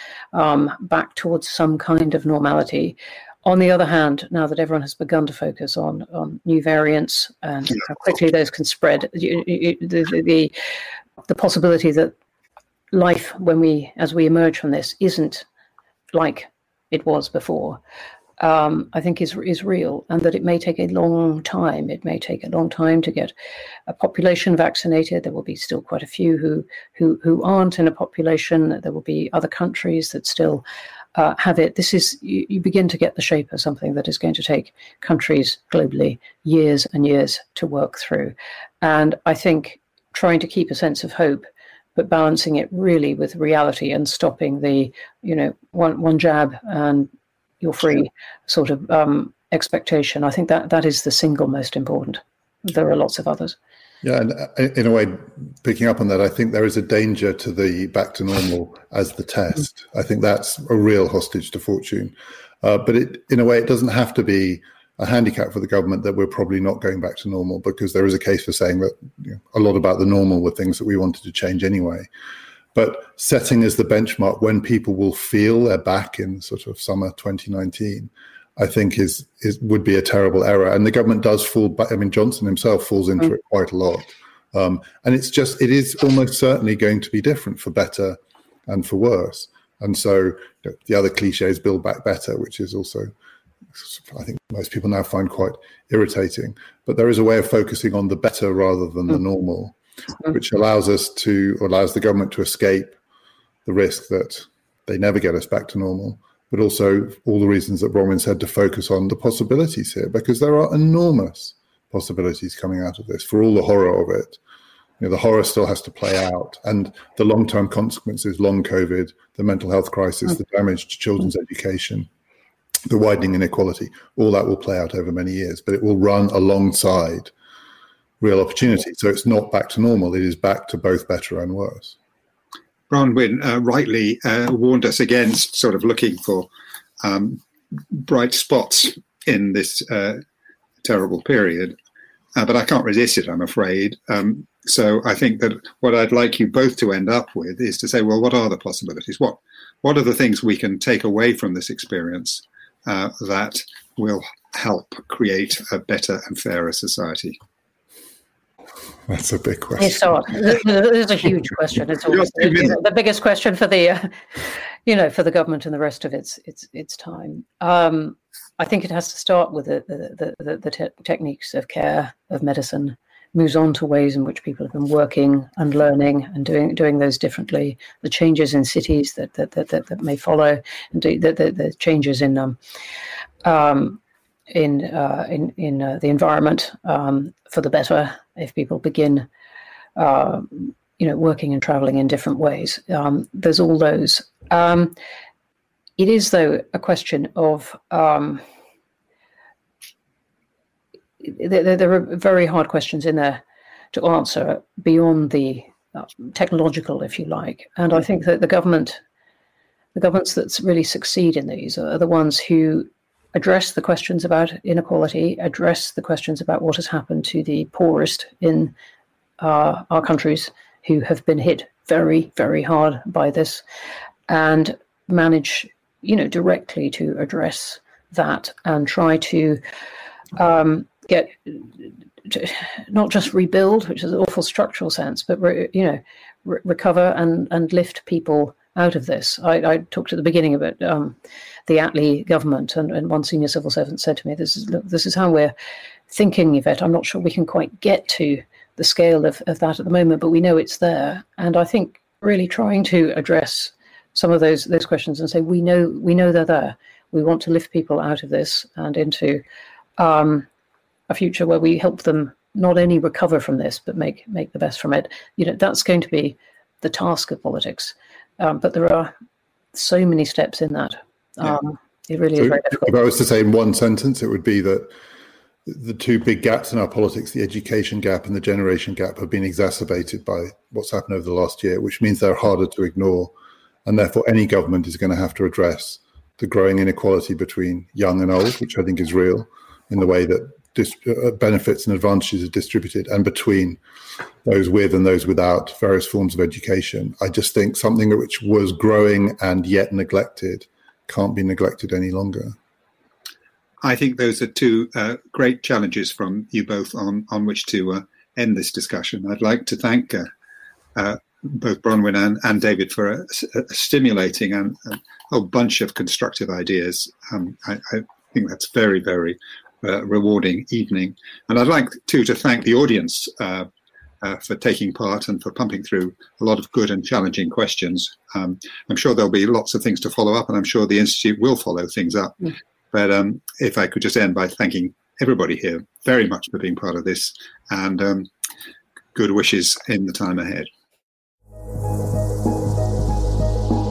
back towards some kind of normality. On the other hand, now that everyone has begun to focus on new variants and how quickly those can spread, the possibility that life as we emerge from this isn't like it was before, I think is real, and that it may take a long time. It may take a long time to get a population vaccinated. There will be still quite a few who aren't in a population. There will be other countries that still have it. This is, you begin to get the shape of something that is going to take countries globally years and years to work through. And I think trying to keep a sense of hope, but balancing it really with reality and stopping the, one jab and you're free sort of expectation. I think that is the single most important. There are lots of others. Yeah, and in a way, picking up on that, I think there is a danger to the back to normal as the test. I think that's a real hostage to fortune. But it, in a way, it doesn't have to be a handicap for the government that we're probably not going back to normal, because there is a case for saying that, you know, a lot about the normal were things that we wanted to change anyway. But setting as the benchmark when people will feel they're back in sort of summer 2019, I think would be a terrible error. And the government does fall back. I mean, Johnson himself falls into it quite a lot. And it is almost certainly going to be different for better and for worse. And so the other cliche is build back better, which is also, I think most people now find quite irritating. But there is a way of focusing on the better rather than the normal, which allows the government to escape the risk that they never get us back to normal, but also all the reasons that Bronwen said to focus on the possibilities here, because there are enormous possibilities coming out of this, for all the horror of it. You know, the horror still has to play out, and the long-term consequences, long COVID, the mental health crisis, the damage to children's education, the widening inequality, all that will play out over many years, but it will run alongside real opportunity. So it's not back to normal, it is back to both better and worse. Bronwen rightly warned us against sort of looking for bright spots in this terrible period, but I can't resist it, I'm afraid. So I think that what I'd like you both to end up with is to say, well, what are the possibilities? What are the things we can take away from this experience that will help create a better and fairer society? That's a big question. It's a huge question. It's always the biggest question for the, for the government and the rest of its time. I think it has to start with the techniques of care, of medicine, moves on to ways in which people have been working and learning and doing those differently. The changes in cities that may follow, and the changes in the environment for the better, if people begin, working and travelling in different ways. There's all those. It is, though, a question of there are very hard questions in there to answer beyond the technological, if you like. And I think that the governments that really succeed in these are the ones who address the questions about inequality, address the questions about what has happened to the poorest in our countries who have been hit very, very hard by this, and manage, directly to address that and try to get to not just rebuild, which is an awful structural sense, but, recover and lift people out of this. I talked at the beginning about the Attlee government, and one senior civil servant said to me, this is how we're thinking of it. I'm not sure we can quite get to the scale of that at the moment, but we know it's there. And I think really trying to address some of those questions and say, we know they're there. We want to lift people out of this and into a future where we help them not only recover from this, but make the best from it. That's going to be the task of politics. But there are so many steps in that. It really is very difficult. If I was to say in one sentence, it would be that the two big gaps in our politics, the education gap and the generation gap, have been exacerbated by what's happened over the last year, which means they're harder to ignore. And therefore, any government is going to have to address the growing inequality between young and old, which I think is real, in the way that benefits and advantages are distributed, and between those with and those without various forms of education. I just think something which was growing and yet neglected can't be neglected any longer. I think those are two great challenges from you both on which to end this discussion. I'd like to thank both Bronwen and David for a stimulating and a whole bunch of constructive ideas. I think that's very, very rewarding evening, and I'd like to thank the audience for taking part and for pumping through a lot of good and challenging questions. I'm sure there'll be lots of things to follow up, and I'm sure the Institute will follow things up. But if I could just end by thanking everybody here very much for being part of this, and good wishes in the time ahead.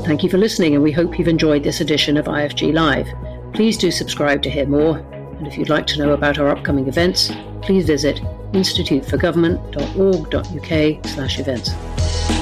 Thank you for listening, and we hope you've enjoyed this edition of IFG Live. Please do subscribe to hear more. And if you'd like to know about our upcoming events, please visit instituteforgovernment.org.uk/events.